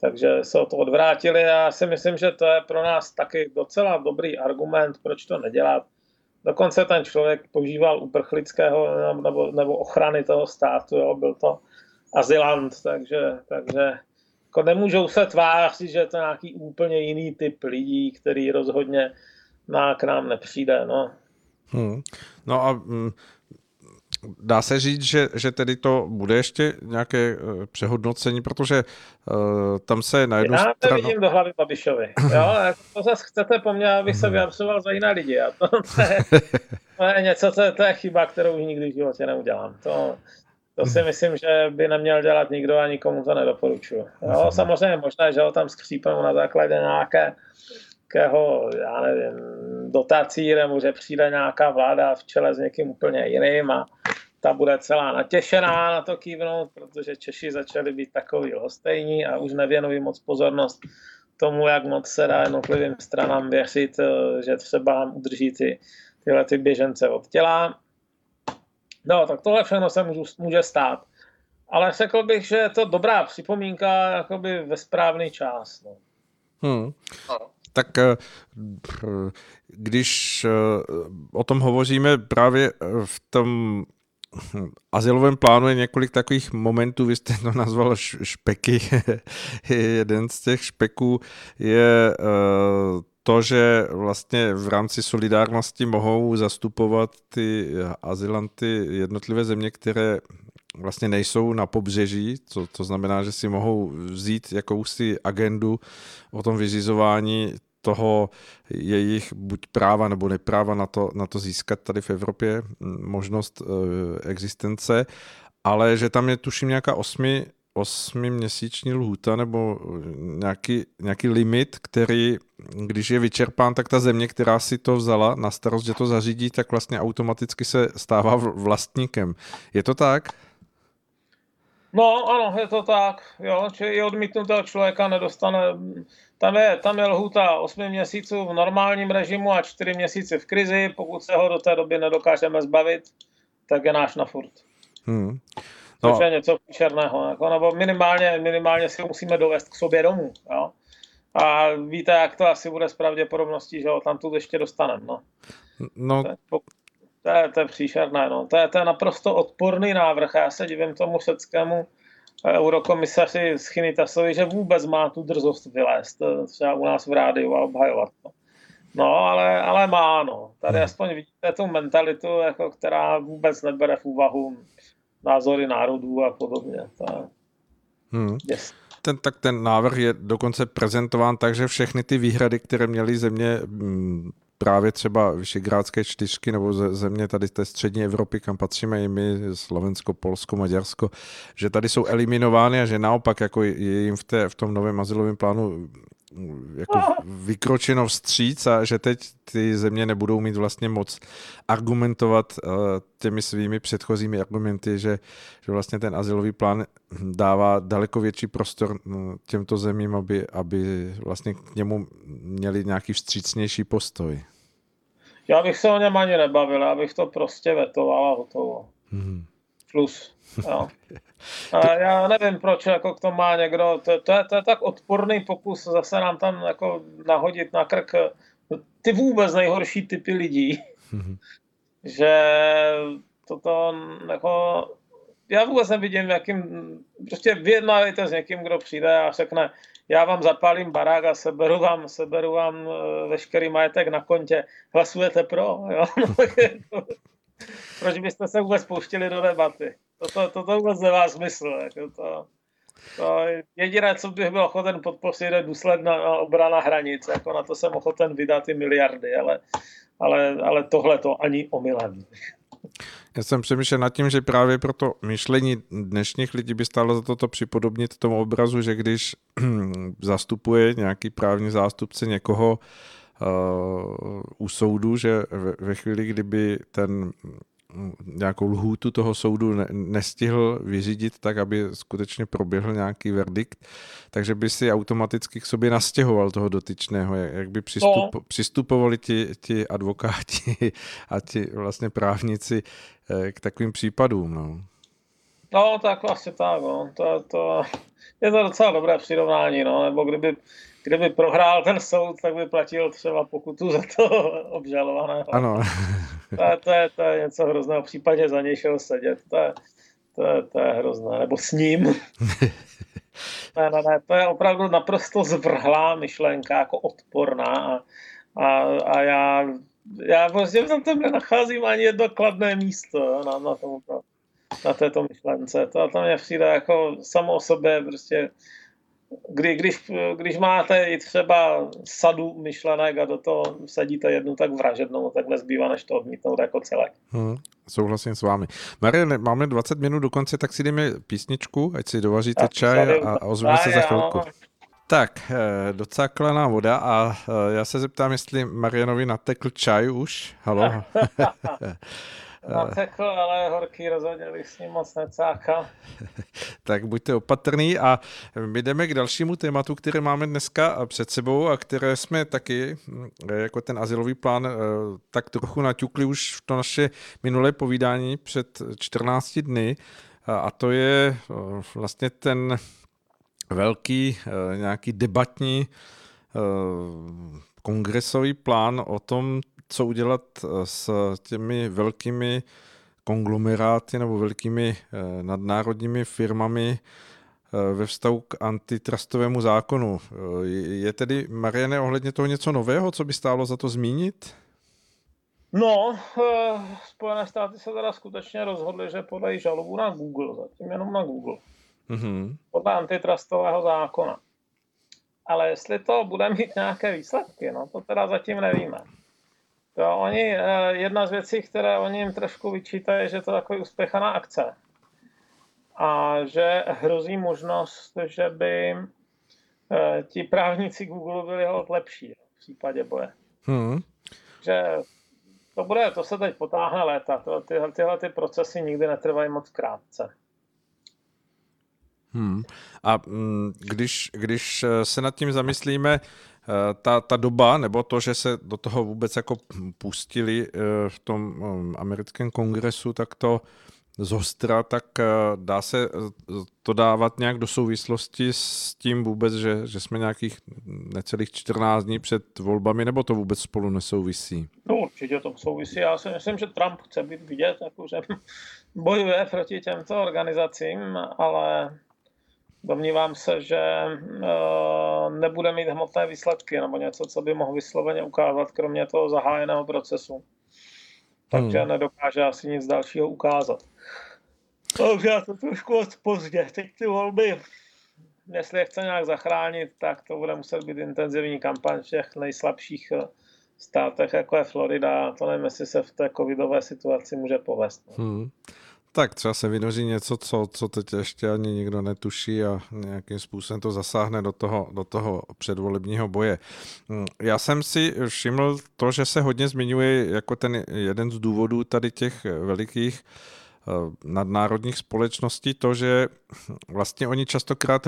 takže se o to odvrátili. Já si myslím, že to je pro nás taky docela dobrý argument, proč to nedělat. Dokonce ten člověk požíval uprchlického nebo, nebo ochrany toho státu. Jo? Byl to azylant, takže... takže Jako nemůžou se tvářit, že je to nějaký úplně jiný typ lidí, který rozhodně na, k nám nepřijde. No, hmm. no a m, dá se říct, že, že tedy to bude ještě nějaké uh, přehodnocení, protože uh, tam se na jednu stranu... Já nevidím do hlavy Babišovi. Jo? To zase chcete po mně, abych se vyjadřoval za jiné lidi. A to, to, je, to je něco, to je, to je chyba, kterou už nikdy v životě neudělám. To... To si myslím, že by neměl dělat nikdo a nikomu to nedoporučuju. Jo, samozřejmě možná, že ho tam skřípnou na základě nějakého, já nevím, dotací, nebo že přijde nějaká vláda v čele s někým úplně jiným a ta bude celá natěšená na to kývnout, protože Češi začali být takový lhostejní a už nevěnují moc pozornost tomu, jak moc se dá jednotlivým stranám věřit, že třeba udrží ty, tyhle ty běžence od těla. No, tak tohle všechno se můžu, může stát. Ale řekl bych, že je to dobrá připomínka jakoby ve správný čas. No. Hmm. Tak když o tom hovoříme právě v tom azylovém plánu je několik takových momentů, vy jste to nazval špeky. Jeden z těch špeků je... to, že vlastně v rámci solidárnosti mohou zastupovat ty azylanty jednotlivé země, které vlastně nejsou na pobřeží, to, to znamená, že si mohou vzít jakousi agendu o tom vyřizování toho jejich buď práva nebo nepráva na to, na to získat tady v Evropě možnost existence, ale že tam je tuším nějaká osmi osmiměsíční lhůta nebo nějaký, nějaký limit, který, když je vyčerpán, tak ta země, která si to vzala na starost, že to zařídí, tak vlastně automaticky se stává vlastníkem. Je to tak? No, ano, je to tak. Jo, že i odmítnutého člověka nedostane. Tam je, tam je lhůta osm měsíců v normálním režimu a čtyři měsíce v krizi. Pokud se ho do té doby nedokážeme zbavit, tak je náš na furt. Hmm. No. Což je něco černého. Jako, nebo minimálně, minimálně si ho musíme dovést k sobě domů. Jo? A víte, jak to asi bude s pravděpodobností, že ho tam tu ještě dostaneme. No. No. To je, to je příšerné, no. To je, to je naprosto odporný návrh. Já se divím tomu švédskému eurokomisaři Schynitasovi, že vůbec má tu drzost vylézt třeba u nás v rádiu a obhajovat to. No, ale, ale má, no. Tady aspoň vidíte tu mentalitu, jako, která vůbec nebere v úvahu názory národů a podobně. To je... hmm. yes. Ten, tak ten návrh je dokonce prezentován tak, že všechny ty výhrady, které měly země... Hmm, právě třeba Visegrádské čtyřky nebo země tady z té střední Evropy, kam patříme i my, Slovensko, Polsko, Maďarsko, že tady jsou eliminovány a že naopak jako je jim v, té, v tom novém azylovém plánu jako vykročeno vstříc a že teď ty země nebudou mít vlastně moc argumentovat těmi svými předchozími argumenty, že, že vlastně ten azylový plán dává daleko větší prostor těmto zemím, aby, aby vlastně k němu měli nějaký vstřícnější postoj. Já bych se o něm ani nebavil, já bych to prostě vetoval a hotovo. Hmm. Plus. Jo. Já nevím, proč jako k tomu má někdo, to, to, je, to je tak odporný pokus zase nám tam jako nahodit na krk ty vůbec nejhorší typy lidí, mm-hmm. že toto jako, já vůbec nevidím, jakým, prostě vyjednávejte s někým, kdo přijde a řekne, já vám zapálím barák a seberu vám, seberu vám veškerý majetek na kontě, hlasujete pro, jo? Proč byste se vůbec pouštili do debaty? Toto, toto vůbec nemá smysl. Jako to, to jediné, co bych byl ochoten podpořit, je důsledná obrana hranic. Jako na to jsem ochoten vydat i miliardy, ale, ale, ale tohle to ani omylem. Já jsem přemýšlel nad tím, že právě pro to myšlení dnešních lidí by stálo za toto připodobnit tomu obrazu, že když zastupuje nějaký právní zástupce někoho uh, u soudu, že ve, ve chvíli, kdyby ten... nějakou lhůtu toho soudu nestihl vyřídit tak, aby skutečně proběhl nějaký verdikt, takže by si automaticky k sobě nastěhoval toho dotyčného, jak by přistup, no. přistupovali ti, ti advokáti a ti vlastně právníci k takovým případům. No, no tak vlastně tak. No. To, to, je to docela dobré přirovnání, no. Nebo kdyby kdyby prohrál ten soud, tak by platil třeba pokutu za to obžalovaného. Ano. To je, to je, to je něco hrozného. V případě za něj šel sedět. To je, to je, to je hrozné. Nebo s ním. ne, ne, ne. To je opravdu naprosto zvrhlá myšlenka, jako odporná. A, a, a já, já prostě v tom nenacházím ani jedno kladné místo na, na, tom, na, na této myšlence. To, to mě přijde jako samo o sobě prostě... Kdy, když, když máte i třeba sadu myšlenek a do toho sadíte jednu tak vražednou, tak nezbývá než to odmítnout jako celek. Hmm, souhlasím s vámi. Marian, máme dvacet minut do konce, tak si jdeme písničku, ať si dovaříte tak, čaj a, a ozveme se za chvilku. Ano. Tak, docáklaná voda a já se zeptám, jestli Marianovi natekl čaj už? Haló? Natekl, ale horký rozhodně bych s ním moc necákal. Tak buďte opatrný a my jdeme k dalšímu tématu, které máme dneska před sebou a které jsme taky, jako ten azylový plán, tak trochu naťukli už v to naše minulé povídání před čtrnácti dny a to je vlastně ten velký nějaký debatní kongresový plán o tom, co udělat s těmi velkými konglomeráty nebo velkými nadnárodními firmami ve vztahu k antitrustovému zákonu. Je tedy, Mariane, ohledně toho něco nového, co by stálo za to zmínit? No, Spojené státy se teda skutečně rozhodly, že podají žalobu na Google, zatím jenom na Google. Mm-hmm. Podle antitrustového zákona. Ale jestli to bude mít nějaké výsledky, no, to teda zatím nevíme. Jo, oni, jedna z věcí, které oni jim trošku vyčítají, je, že to je takový uspěchaná akce. a že hrozí možnost, že by ti právníci Google byli hodně lepší v případě boje. Hmm. Že to bude, to se teď potáhne léta. Ty, tyhle ty procesy nikdy netrvají moc krátce. Hmm. A když, když se nad tím zamyslíme, ta, ta doba, nebo to, že se do toho vůbec jako pustili v tom americkém kongresu, tak to zostra, tak dá se to dávat nějak do souvislosti s tím vůbec, že, že jsme nějakých necelých čtrnáct dní před volbami, nebo to vůbec spolu nesouvisí? No určitě to souvisí. Já si myslím, že Trump chce být vidět, jako, že bojuje proti těmto organizacím, ale domnívám se, že nebude mít hmotné výsledky nebo něco, co by mohl vysloveně ukázat, kromě toho zahájeného procesu. Takže hmm. nedokáže asi nic dalšího ukázat. Takže já to trošku pozdě. Teď ty volby, jestli je chce nějak zachránit, tak to bude muset být intenzivní kampaň v těch nejslabších státech, jako je Florida. To nevím, jestli se v té covidové situaci může povést. Hmm. Tak třeba se vynoří něco, co, co teď ještě ani nikdo netuší a nějakým způsobem to zasáhne do toho, do toho předvolebního boje. Já jsem si všiml to, že se hodně zmiňuje jako ten jeden z důvodů tady těch velikých nadnárodních společností to, že vlastně oni častokrát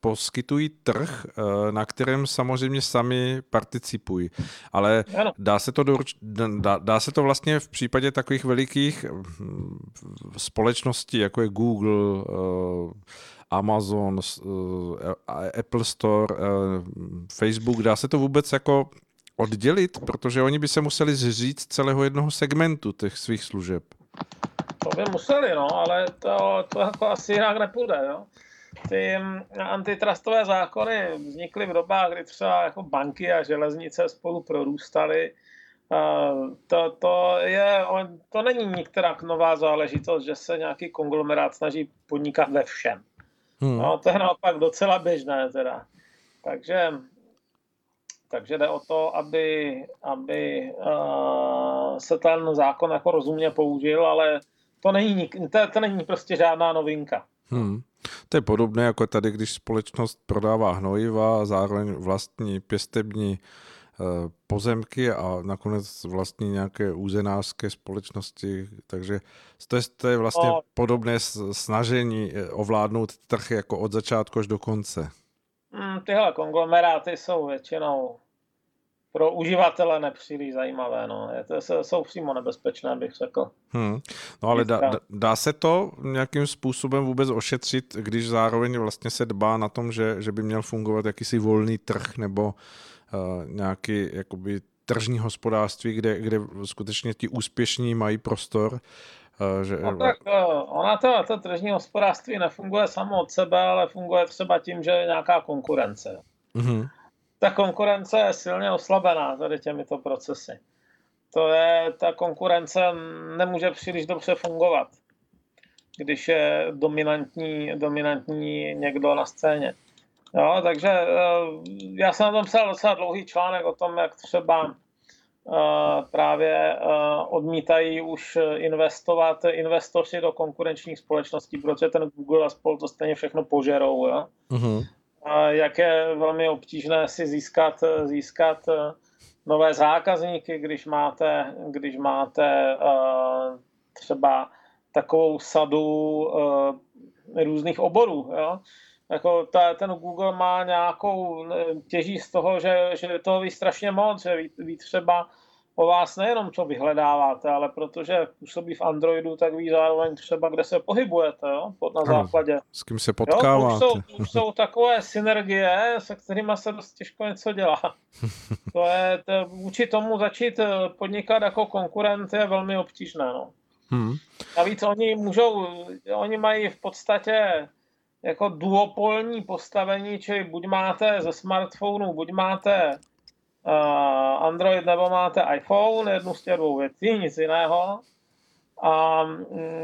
poskytují trh, na kterém samozřejmě sami participují. Ale dá se to, do, dá, dá se to vlastně v případě takových velikých společností, jako je Google, Amazon, Apple Store, Facebook, dá se to vůbec jako oddělit, protože oni by se museli zříct celého jednoho segmentu těch svých služeb. To by museli, no, ale to, to jako asi jinak nepůjde. No. Ty antitrustové zákony vznikly v dobách, kdy třeba jako banky a železnice spolu prorůstaly. To, to, je, to není nikterak nová záležitost, že se nějaký konglomerát snaží podnikat ve všem. Hmm. No, to je naopak docela běžné teda. Takže... Takže jde o to, aby, aby uh, se ten zákon jako rozumně použil, ale to není, to, to není prostě žádná novinka. Hmm. To je podobné jako tady, když společnost prodává hnojiva a zároveň vlastní pěstební uh, pozemky a nakonec vlastní nějaké úzenářské společnosti. Takže to je, to je vlastně no, podobné snažení ovládnout trh jako od začátku až do konce. Tyhle konglomeráty jsou většinou pro uživatele nepříliš zajímavé. No. To jsou přímo nebezpečné, bych řekl. Hmm. No ale dá, dá se to nějakým způsobem vůbec ošetřit, když zároveň vlastně se dbá na tom, že, že by měl fungovat jakýsi volný trh nebo uh, nějaký jakoby tržní hospodářství, kde, kde skutečně ti úspěšní mají prostor. Že... No tak ona to, to tržní hospodářství nefunguje samo od sebe, ale funguje třeba tím, že je nějaká konkurence. Mm-hmm. Ta konkurence je silně oslabená tady těmito procesy. To je, ta konkurence nemůže příliš dobře fungovat, když je dominantní, dominantní někdo na scéně. Jo, takže já jsem na tom psal docela dlouhý článek o tom, jak třeba právě odmítají už investovat investoři do konkurenčních společností, protože ten Google a spol to stejně všechno požerou. Jo? Uh-huh. A jak je velmi obtížné si získat, získat nové zákazníky, když máte, když máte třeba takovou sadu různých oborů. Jo? Jako ta, ten Google má nějakou těží z toho, že, že toho ví strašně moc, že ví, ví třeba o vás nejenom, co vyhledáváte, ale protože působí v Androidu, tak ví zároveň třeba, kde se pohybujete, jo? Na základě. Ano, s kým se potkáváte. Jo, jsou, jsou takové synergie, se kterými se dost těžko něco dělá. To je, to, vůči tomu začít podnikat jako konkurent je velmi obtížné. No. Hmm. Navíc oni můžou, oni mají v podstatě jako duopolní postavení, čili buď máte ze smartphonu, buď máte uh, Android nebo máte iPhone, jednu z těch dvou věcí, nic jiného. A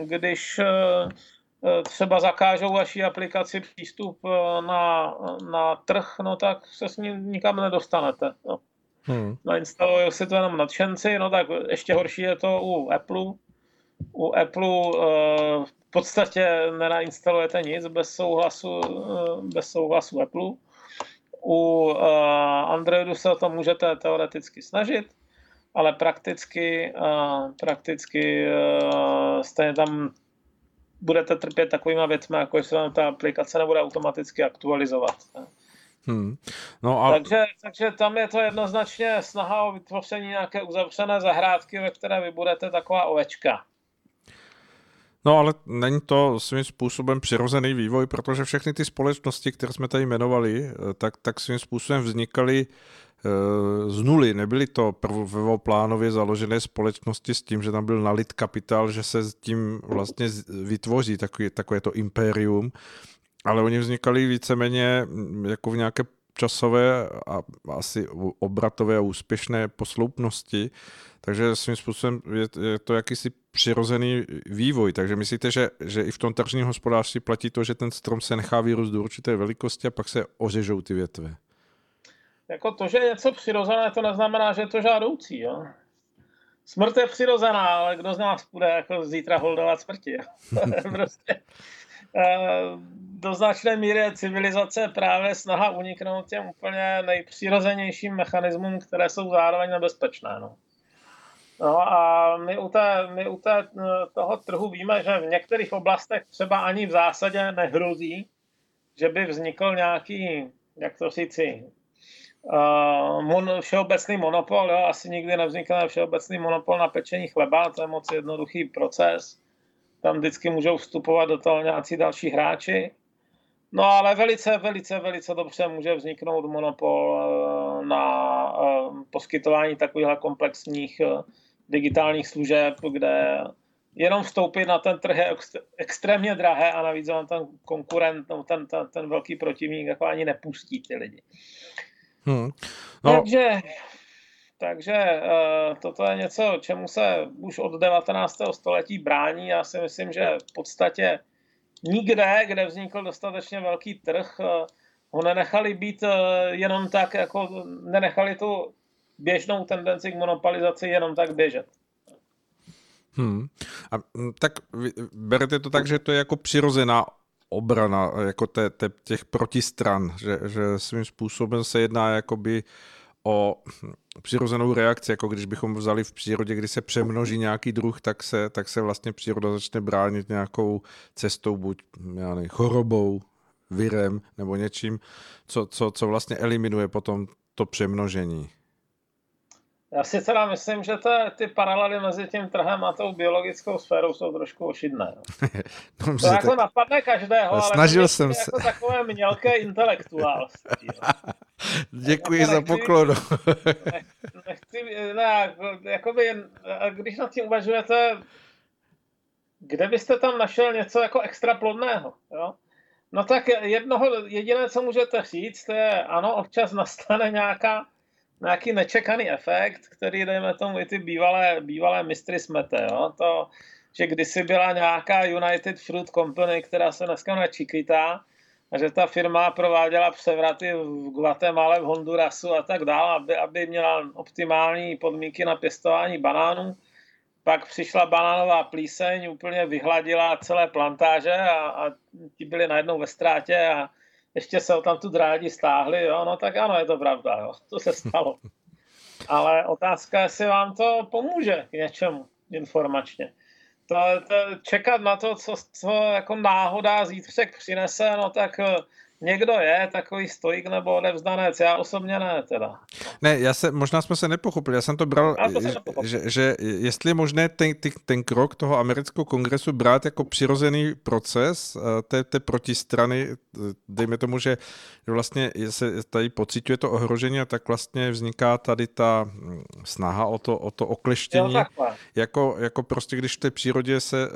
když uh, třeba zakážou vaší aplikaci přístup na, na trh, no tak se s ním nikam nedostanete. No. Hmm. Nainstalují si to jenom nadšenci, no tak ještě horší je to u Apple. U Apple uh, podstatě nenainstalujete nic bez souhlasu, bez souhlasu Apple. U Androidu se o to můžete teoreticky snažit, ale prakticky, prakticky stejně tam budete trpět takovýma věcmi, jako že se vám ta aplikace nebude automaticky aktualizovat. Hmm. No a... takže, takže tam je to jednoznačně snaha o vytvoření nějaké uzavřené zahrádky, ve které vy budete taková ovečka. No ale není to svým způsobem přirozený vývoj, protože všechny ty společnosti, které jsme tady jmenovali, tak, tak svým způsobem vznikaly z nuly. Nebyly to prvoplánově založené společnosti s tím, že tam byl nalit kapitál, že se tím vlastně vytvoří takové, takové to impérium, ale oni vznikali víceméně jako v nějaké časové a asi obratové a úspěšné posloupnosti, takže svým způsobem je, je to jakýsi přirozený vývoj. Takže myslíte, že, že i v tom tržním hospodářství platí to, že ten strom se nechá vyrůst do určité velikosti a pak se ořežou ty větve? Jako to, že je něco přirozené, to neznamená, že je to žádoucí. Jo? Smrt je přirozená, ale kdo z nás bude jako zítra holdovat smrti? Prostě... do značné míry civilizace právě snaha uniknout těm úplně nejpřirozenějším mechanismům, které jsou zároveň nebezpečné. No, no a my u, té, my u té, toho trhu víme, že v některých oblastech třeba ani v zásadě nehrozí, že by vznikl nějaký, jak to říci, uh, mon, všeobecný monopol. Jo? Asi nikdy nevznikne všeobecný monopol na pečení chleba, to je moc jednoduchý proces. Tam vždycky můžou vstupovat do toho nějací další hráči. No ale velice, velice, velice dobře může vzniknout monopol na poskytování takových komplexních digitálních služeb, kde jenom vstoupit na ten trh je extrémně drahé a navíc on ten konkurent, ten, ten, ten velký protivník jako ani nepustí ty lidi. Hmm. No. Takže... Takže toto je něco, čemu se už od devatenáctého století brání. Já si myslím, že v podstatě nikde, kde vznikl dostatečně velký trh, ho nenechali být jenom tak, jako nenechali tu běžnou tendenci k monopolizaci jenom tak běžet. Hmm. A tak berete to tak, že to je jako přirozená obrana jako te, te, těch protistran, že, že svým způsobem se jedná jakoby o přirozenou reakci, jako když bychom vzali v přírodě, kdy se přemnoží nějaký druh, tak se, tak se vlastně příroda začne bránit nějakou cestou, buď já nevím, chorobou, virem nebo něčím, co, co, co vlastně eliminuje potom to přemnožení. Já si teda myslím, že ta, ty paralely mezi tím trhem a tou biologickou sférou jsou trošku ošidné. No, to jako tak... napadne každého, ale snažil jsem se jako takové mělké intelektuálství. Děkuji jako za nechci, poklonu. Nechci, ne, jakoby, když nad tím uvažujete, kde byste tam našel něco jako extra plodného? Jo? No tak jednoho, jediné, co můžete říct, je ano, občas nastane nějaká nějaký nečekaný efekt, který, dejme tomu, i ty bývalé, bývalé mistry smete, jo? To, že kdysi byla nějaká United Fruit Company, která se dneska jmenuje Chiquita, a že ta firma prováděla převraty v Guatemala, v Hondurasu a tak dále, aby, aby měla optimální podmínky na pěstování banánů. Pak přišla banánová plíseň, úplně vyhladila celé plantáže a, a ti byli najednou ve ztrátě a ještě se tam tu drádi stáhli, jo? No tak ano, je to pravda, jo? To se stalo. Ale otázka, jestli vám to pomůže k něčemu informačně. To, to, čekat na to, co, co jako náhoda zítřek přinese, no tak někdo je takový stojík nebo odevzdanec, já osobně ne teda. Ne, já se, možná jsme se nepochopili, já jsem to bral, to jsem že, že jestli je možné ten, ten krok toho amerického kongresu brát jako přirozený proces té, té protistrany, dejme tomu, že vlastně se tady pociťuje to ohrožení a tak vlastně vzniká tady ta snaha o to, o to okleštění, jo, jako, jako prostě když v té přírodě se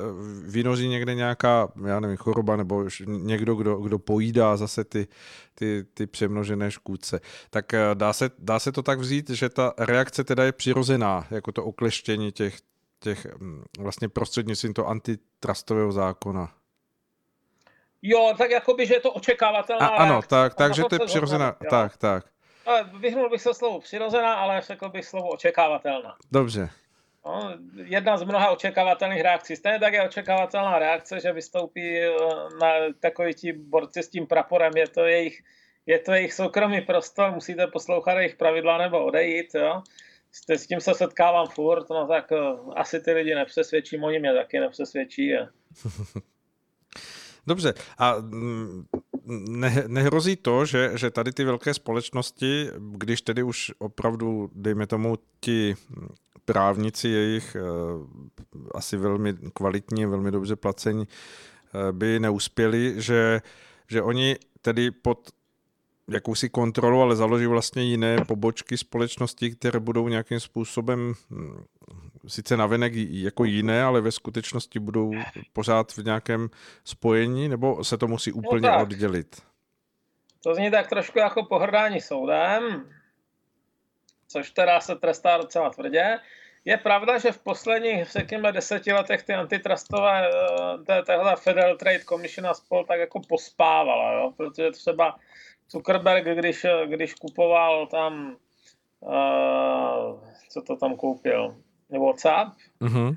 vynoří někde nějaká, já nevím, choroba nebo někdo, kdo, kdo pojídá zase se ty, ty, ty přemnožené škůdce. Tak dá se, dá se to tak vzít, že ta reakce teda je přirozená, jako to okleštění těch, těch vlastně prostřednictvím toho antitrustového zákona. Jo, tak jakoby, že je to očekávatelná a, ano, reakce. Tak, takže to je přirozená, zhodná, tak, tak. Vyhnul bych se slovu přirozená, ale řekl bych slovo očekávatelná. Dobře. No, jedna z mnoha očekávatelných reakcí. Stejně tak je očekávatelná reakce, že vystoupí na takový ti borci s tím praporem. Je to jejich, je to jejich soukromý prostor, musíte poslouchat jejich pravidla nebo odejít. Jo? S tím se setkávám furt, no tak asi ty lidi nepřesvědčím, oni mě taky nepřesvědčí. Je. Dobře, a ne, nehrozí to, že, že tady ty velké společnosti, když tedy už opravdu, dejme tomu, ti právníci jejich asi velmi kvalitní, velmi dobře placení by neuspěli, že, že oni tedy pod jakousi kontrolu, ale založí vlastně jiné pobočky společnosti, které budou nějakým způsobem sice navenek jako jiné, ale ve skutečnosti budou pořád v nějakém spojení, nebo se to musí úplně no oddělit? To zní tak trošku jako pohrdání soudem, což teda se trestá docela tvrdě. Je pravda, že v posledních, řekněme, deseti letech ty antitrustové, tahle Federal Trade Commission a spol tak jako pospávala, jo? Protože třeba Zuckerberg, když, když kupoval tam, uh, co to tam koupil, WhatsApp, mm-hmm.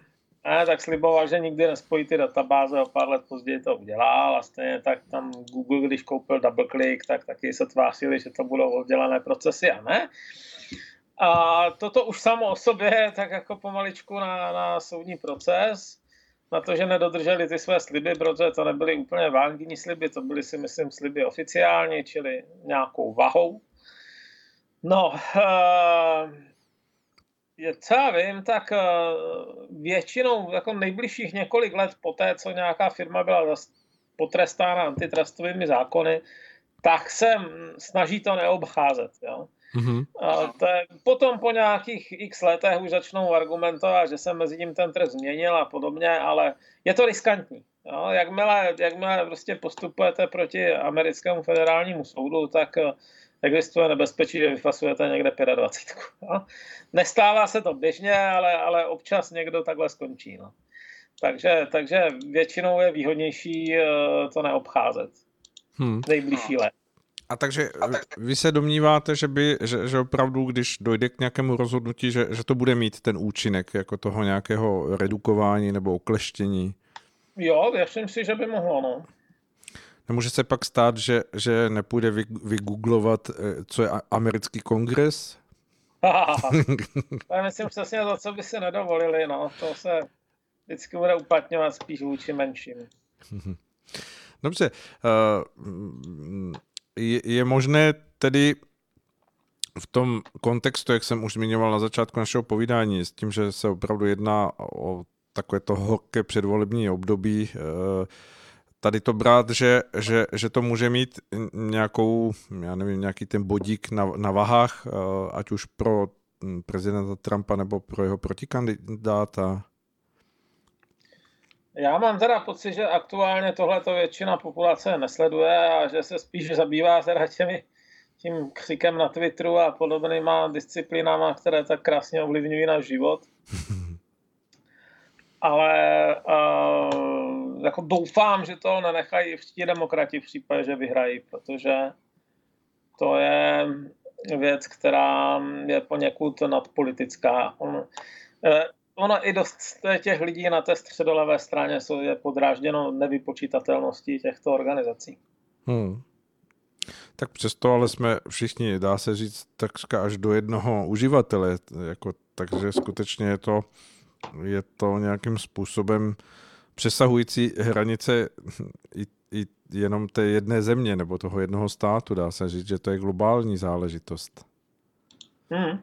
ne, tak sliboval, že nikdy nespojí ty databáze, o pár let později to udělal a stejně tak tam Google, když koupil DoubleClick, tak taky se tvářili, že to budou oddělené procesy a ne. A toto už samo o sobě tak jako pomaličku na, na soudní proces, na to, že nedodrželi ty své sliby, protože to nebyly úplně vágní sliby, to byly si myslím sliby oficiální, čili nějakou vahou. No, je, co já vím, tak většinou jako nejbližších několik let poté, co nějaká firma byla potrestána antitrustovými zákony, tak se snaží to neobcházet, jo. Mm-hmm. To je, potom po nějakých x letech už začnou argumentovat, že se mezi tím ten trh změnil a podobně, ale je to riskantní. Jo? Jakmile, jakmile prostě postupujete proti americkému federálnímu soudu, tak existuje nebezpečí, že vyfasujete někde dvacet pět. Jo? Nestává se to běžně, ale, ale občas někdo takhle skončí. No. Takže, takže většinou je výhodnější to neobcházet. Hmm. Nejbližší let. A takže vy se domníváte, že, by, že, že opravdu, když dojde k nějakému rozhodnutí, že, že to bude mít ten účinek jako toho nějakého redukování nebo okleštění? Jo, věřím si, že by mohlo, no. Nemůže se pak stát, že, že nepůjde vygooglovat, co je americký kongres? Já myslím přesně to, co by se nedovolili, no. To se vždycky bude uplatňovat spíš vůči menším. Dobře. Uh, Je možné tedy v tom kontextu, jak jsem už zmiňoval na začátku našeho povídání, s tím, že se opravdu jedná o takovéto horké předvolební období, tady to brát, že, že, že to může mít nějakou, já nevím, nějaký ten bodík na, na vahách, ať už pro prezidenta Trumpa nebo pro jeho protikandidáta? Já mám teda pocit, že aktuálně tohleto většina populace nesleduje a že se spíš zabývá teda těmi, tím křikem na Twitteru a podobnýma disciplínama, které tak krásně ovlivňují náš život. Ale uh, jako doufám, že to nenechají vští demokrati v případě, že vyhrají, protože to je věc, která je poněkud nadpolitická. On, uh, Ono i dost těch lidí na té středolevé straně jsou je podrážděno nevypočítatelností těchto organizací. Hmm. Tak přesto ale jsme všichni, dá se říct, takřka až do jednoho uživatele. Jako, takže skutečně je to, je to nějakým způsobem přesahující hranice i, i jenom té jedné země nebo toho jednoho státu. Dá se říct, že to je globální záležitost. Hmm.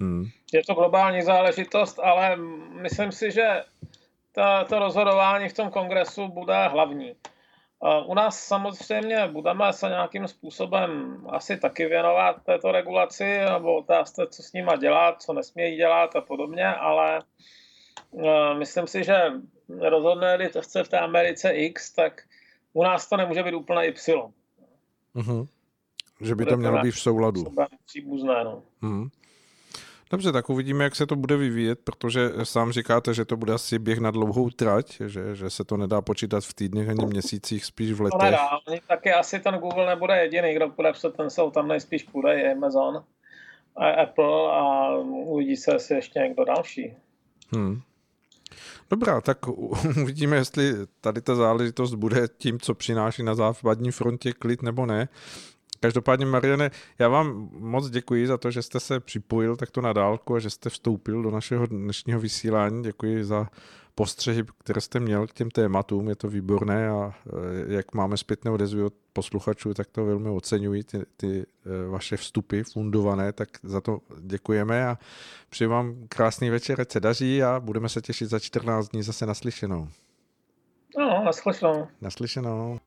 Hmm. Je to globální záležitost, ale myslím si, že ta, to rozhodování v tom kongresu bude hlavní. U nás samozřejmě budeme se nějakým způsobem asi taky věnovat této regulaci, nebo otázce, co s nima dělat, co nesmějí dělat a podobně, ale myslím si, že rozhodne-li to chce v té Americe X, tak u nás to nemůže být úplně Y. Hmm. Že by to mělo být v souladu. Příbuzné, no. Hmm. Dobře, tak uvidíme, jak se to bude vyvíjet, protože sám říkáte, že to bude asi běh na dlouhou trať, že, že se to nedá počítat v týdnech ani měsících, spíš v letech. To nedá, taky asi ten Google nebude jediný, kdo podepsat ten soud, tam nejspíš půjde Amazon a Apple a uvidí se, jestli ještě někdo další. Hmm. Dobrá, tak uvidíme, jestli tady ta záležitost bude tím, co přináší na západní frontě klid nebo ne. Každopádně, Mariane, já vám moc děkuji za to, že jste se připojil takto na dálku a že jste vstoupil do našeho dnešního vysílání. Děkuji za postřehy, které jste měl k těm tématům. Je to výborné a jak máme zpětnou odezvu od posluchačů, tak to velmi oceňuji, ty, ty vaše vstupy fundované, tak za to děkujeme a přeji vám krásný večer, ať se daří a budeme se těšit za čtrnáct dní zase naslyšenou. No, naslyšenou. Naslyšenou.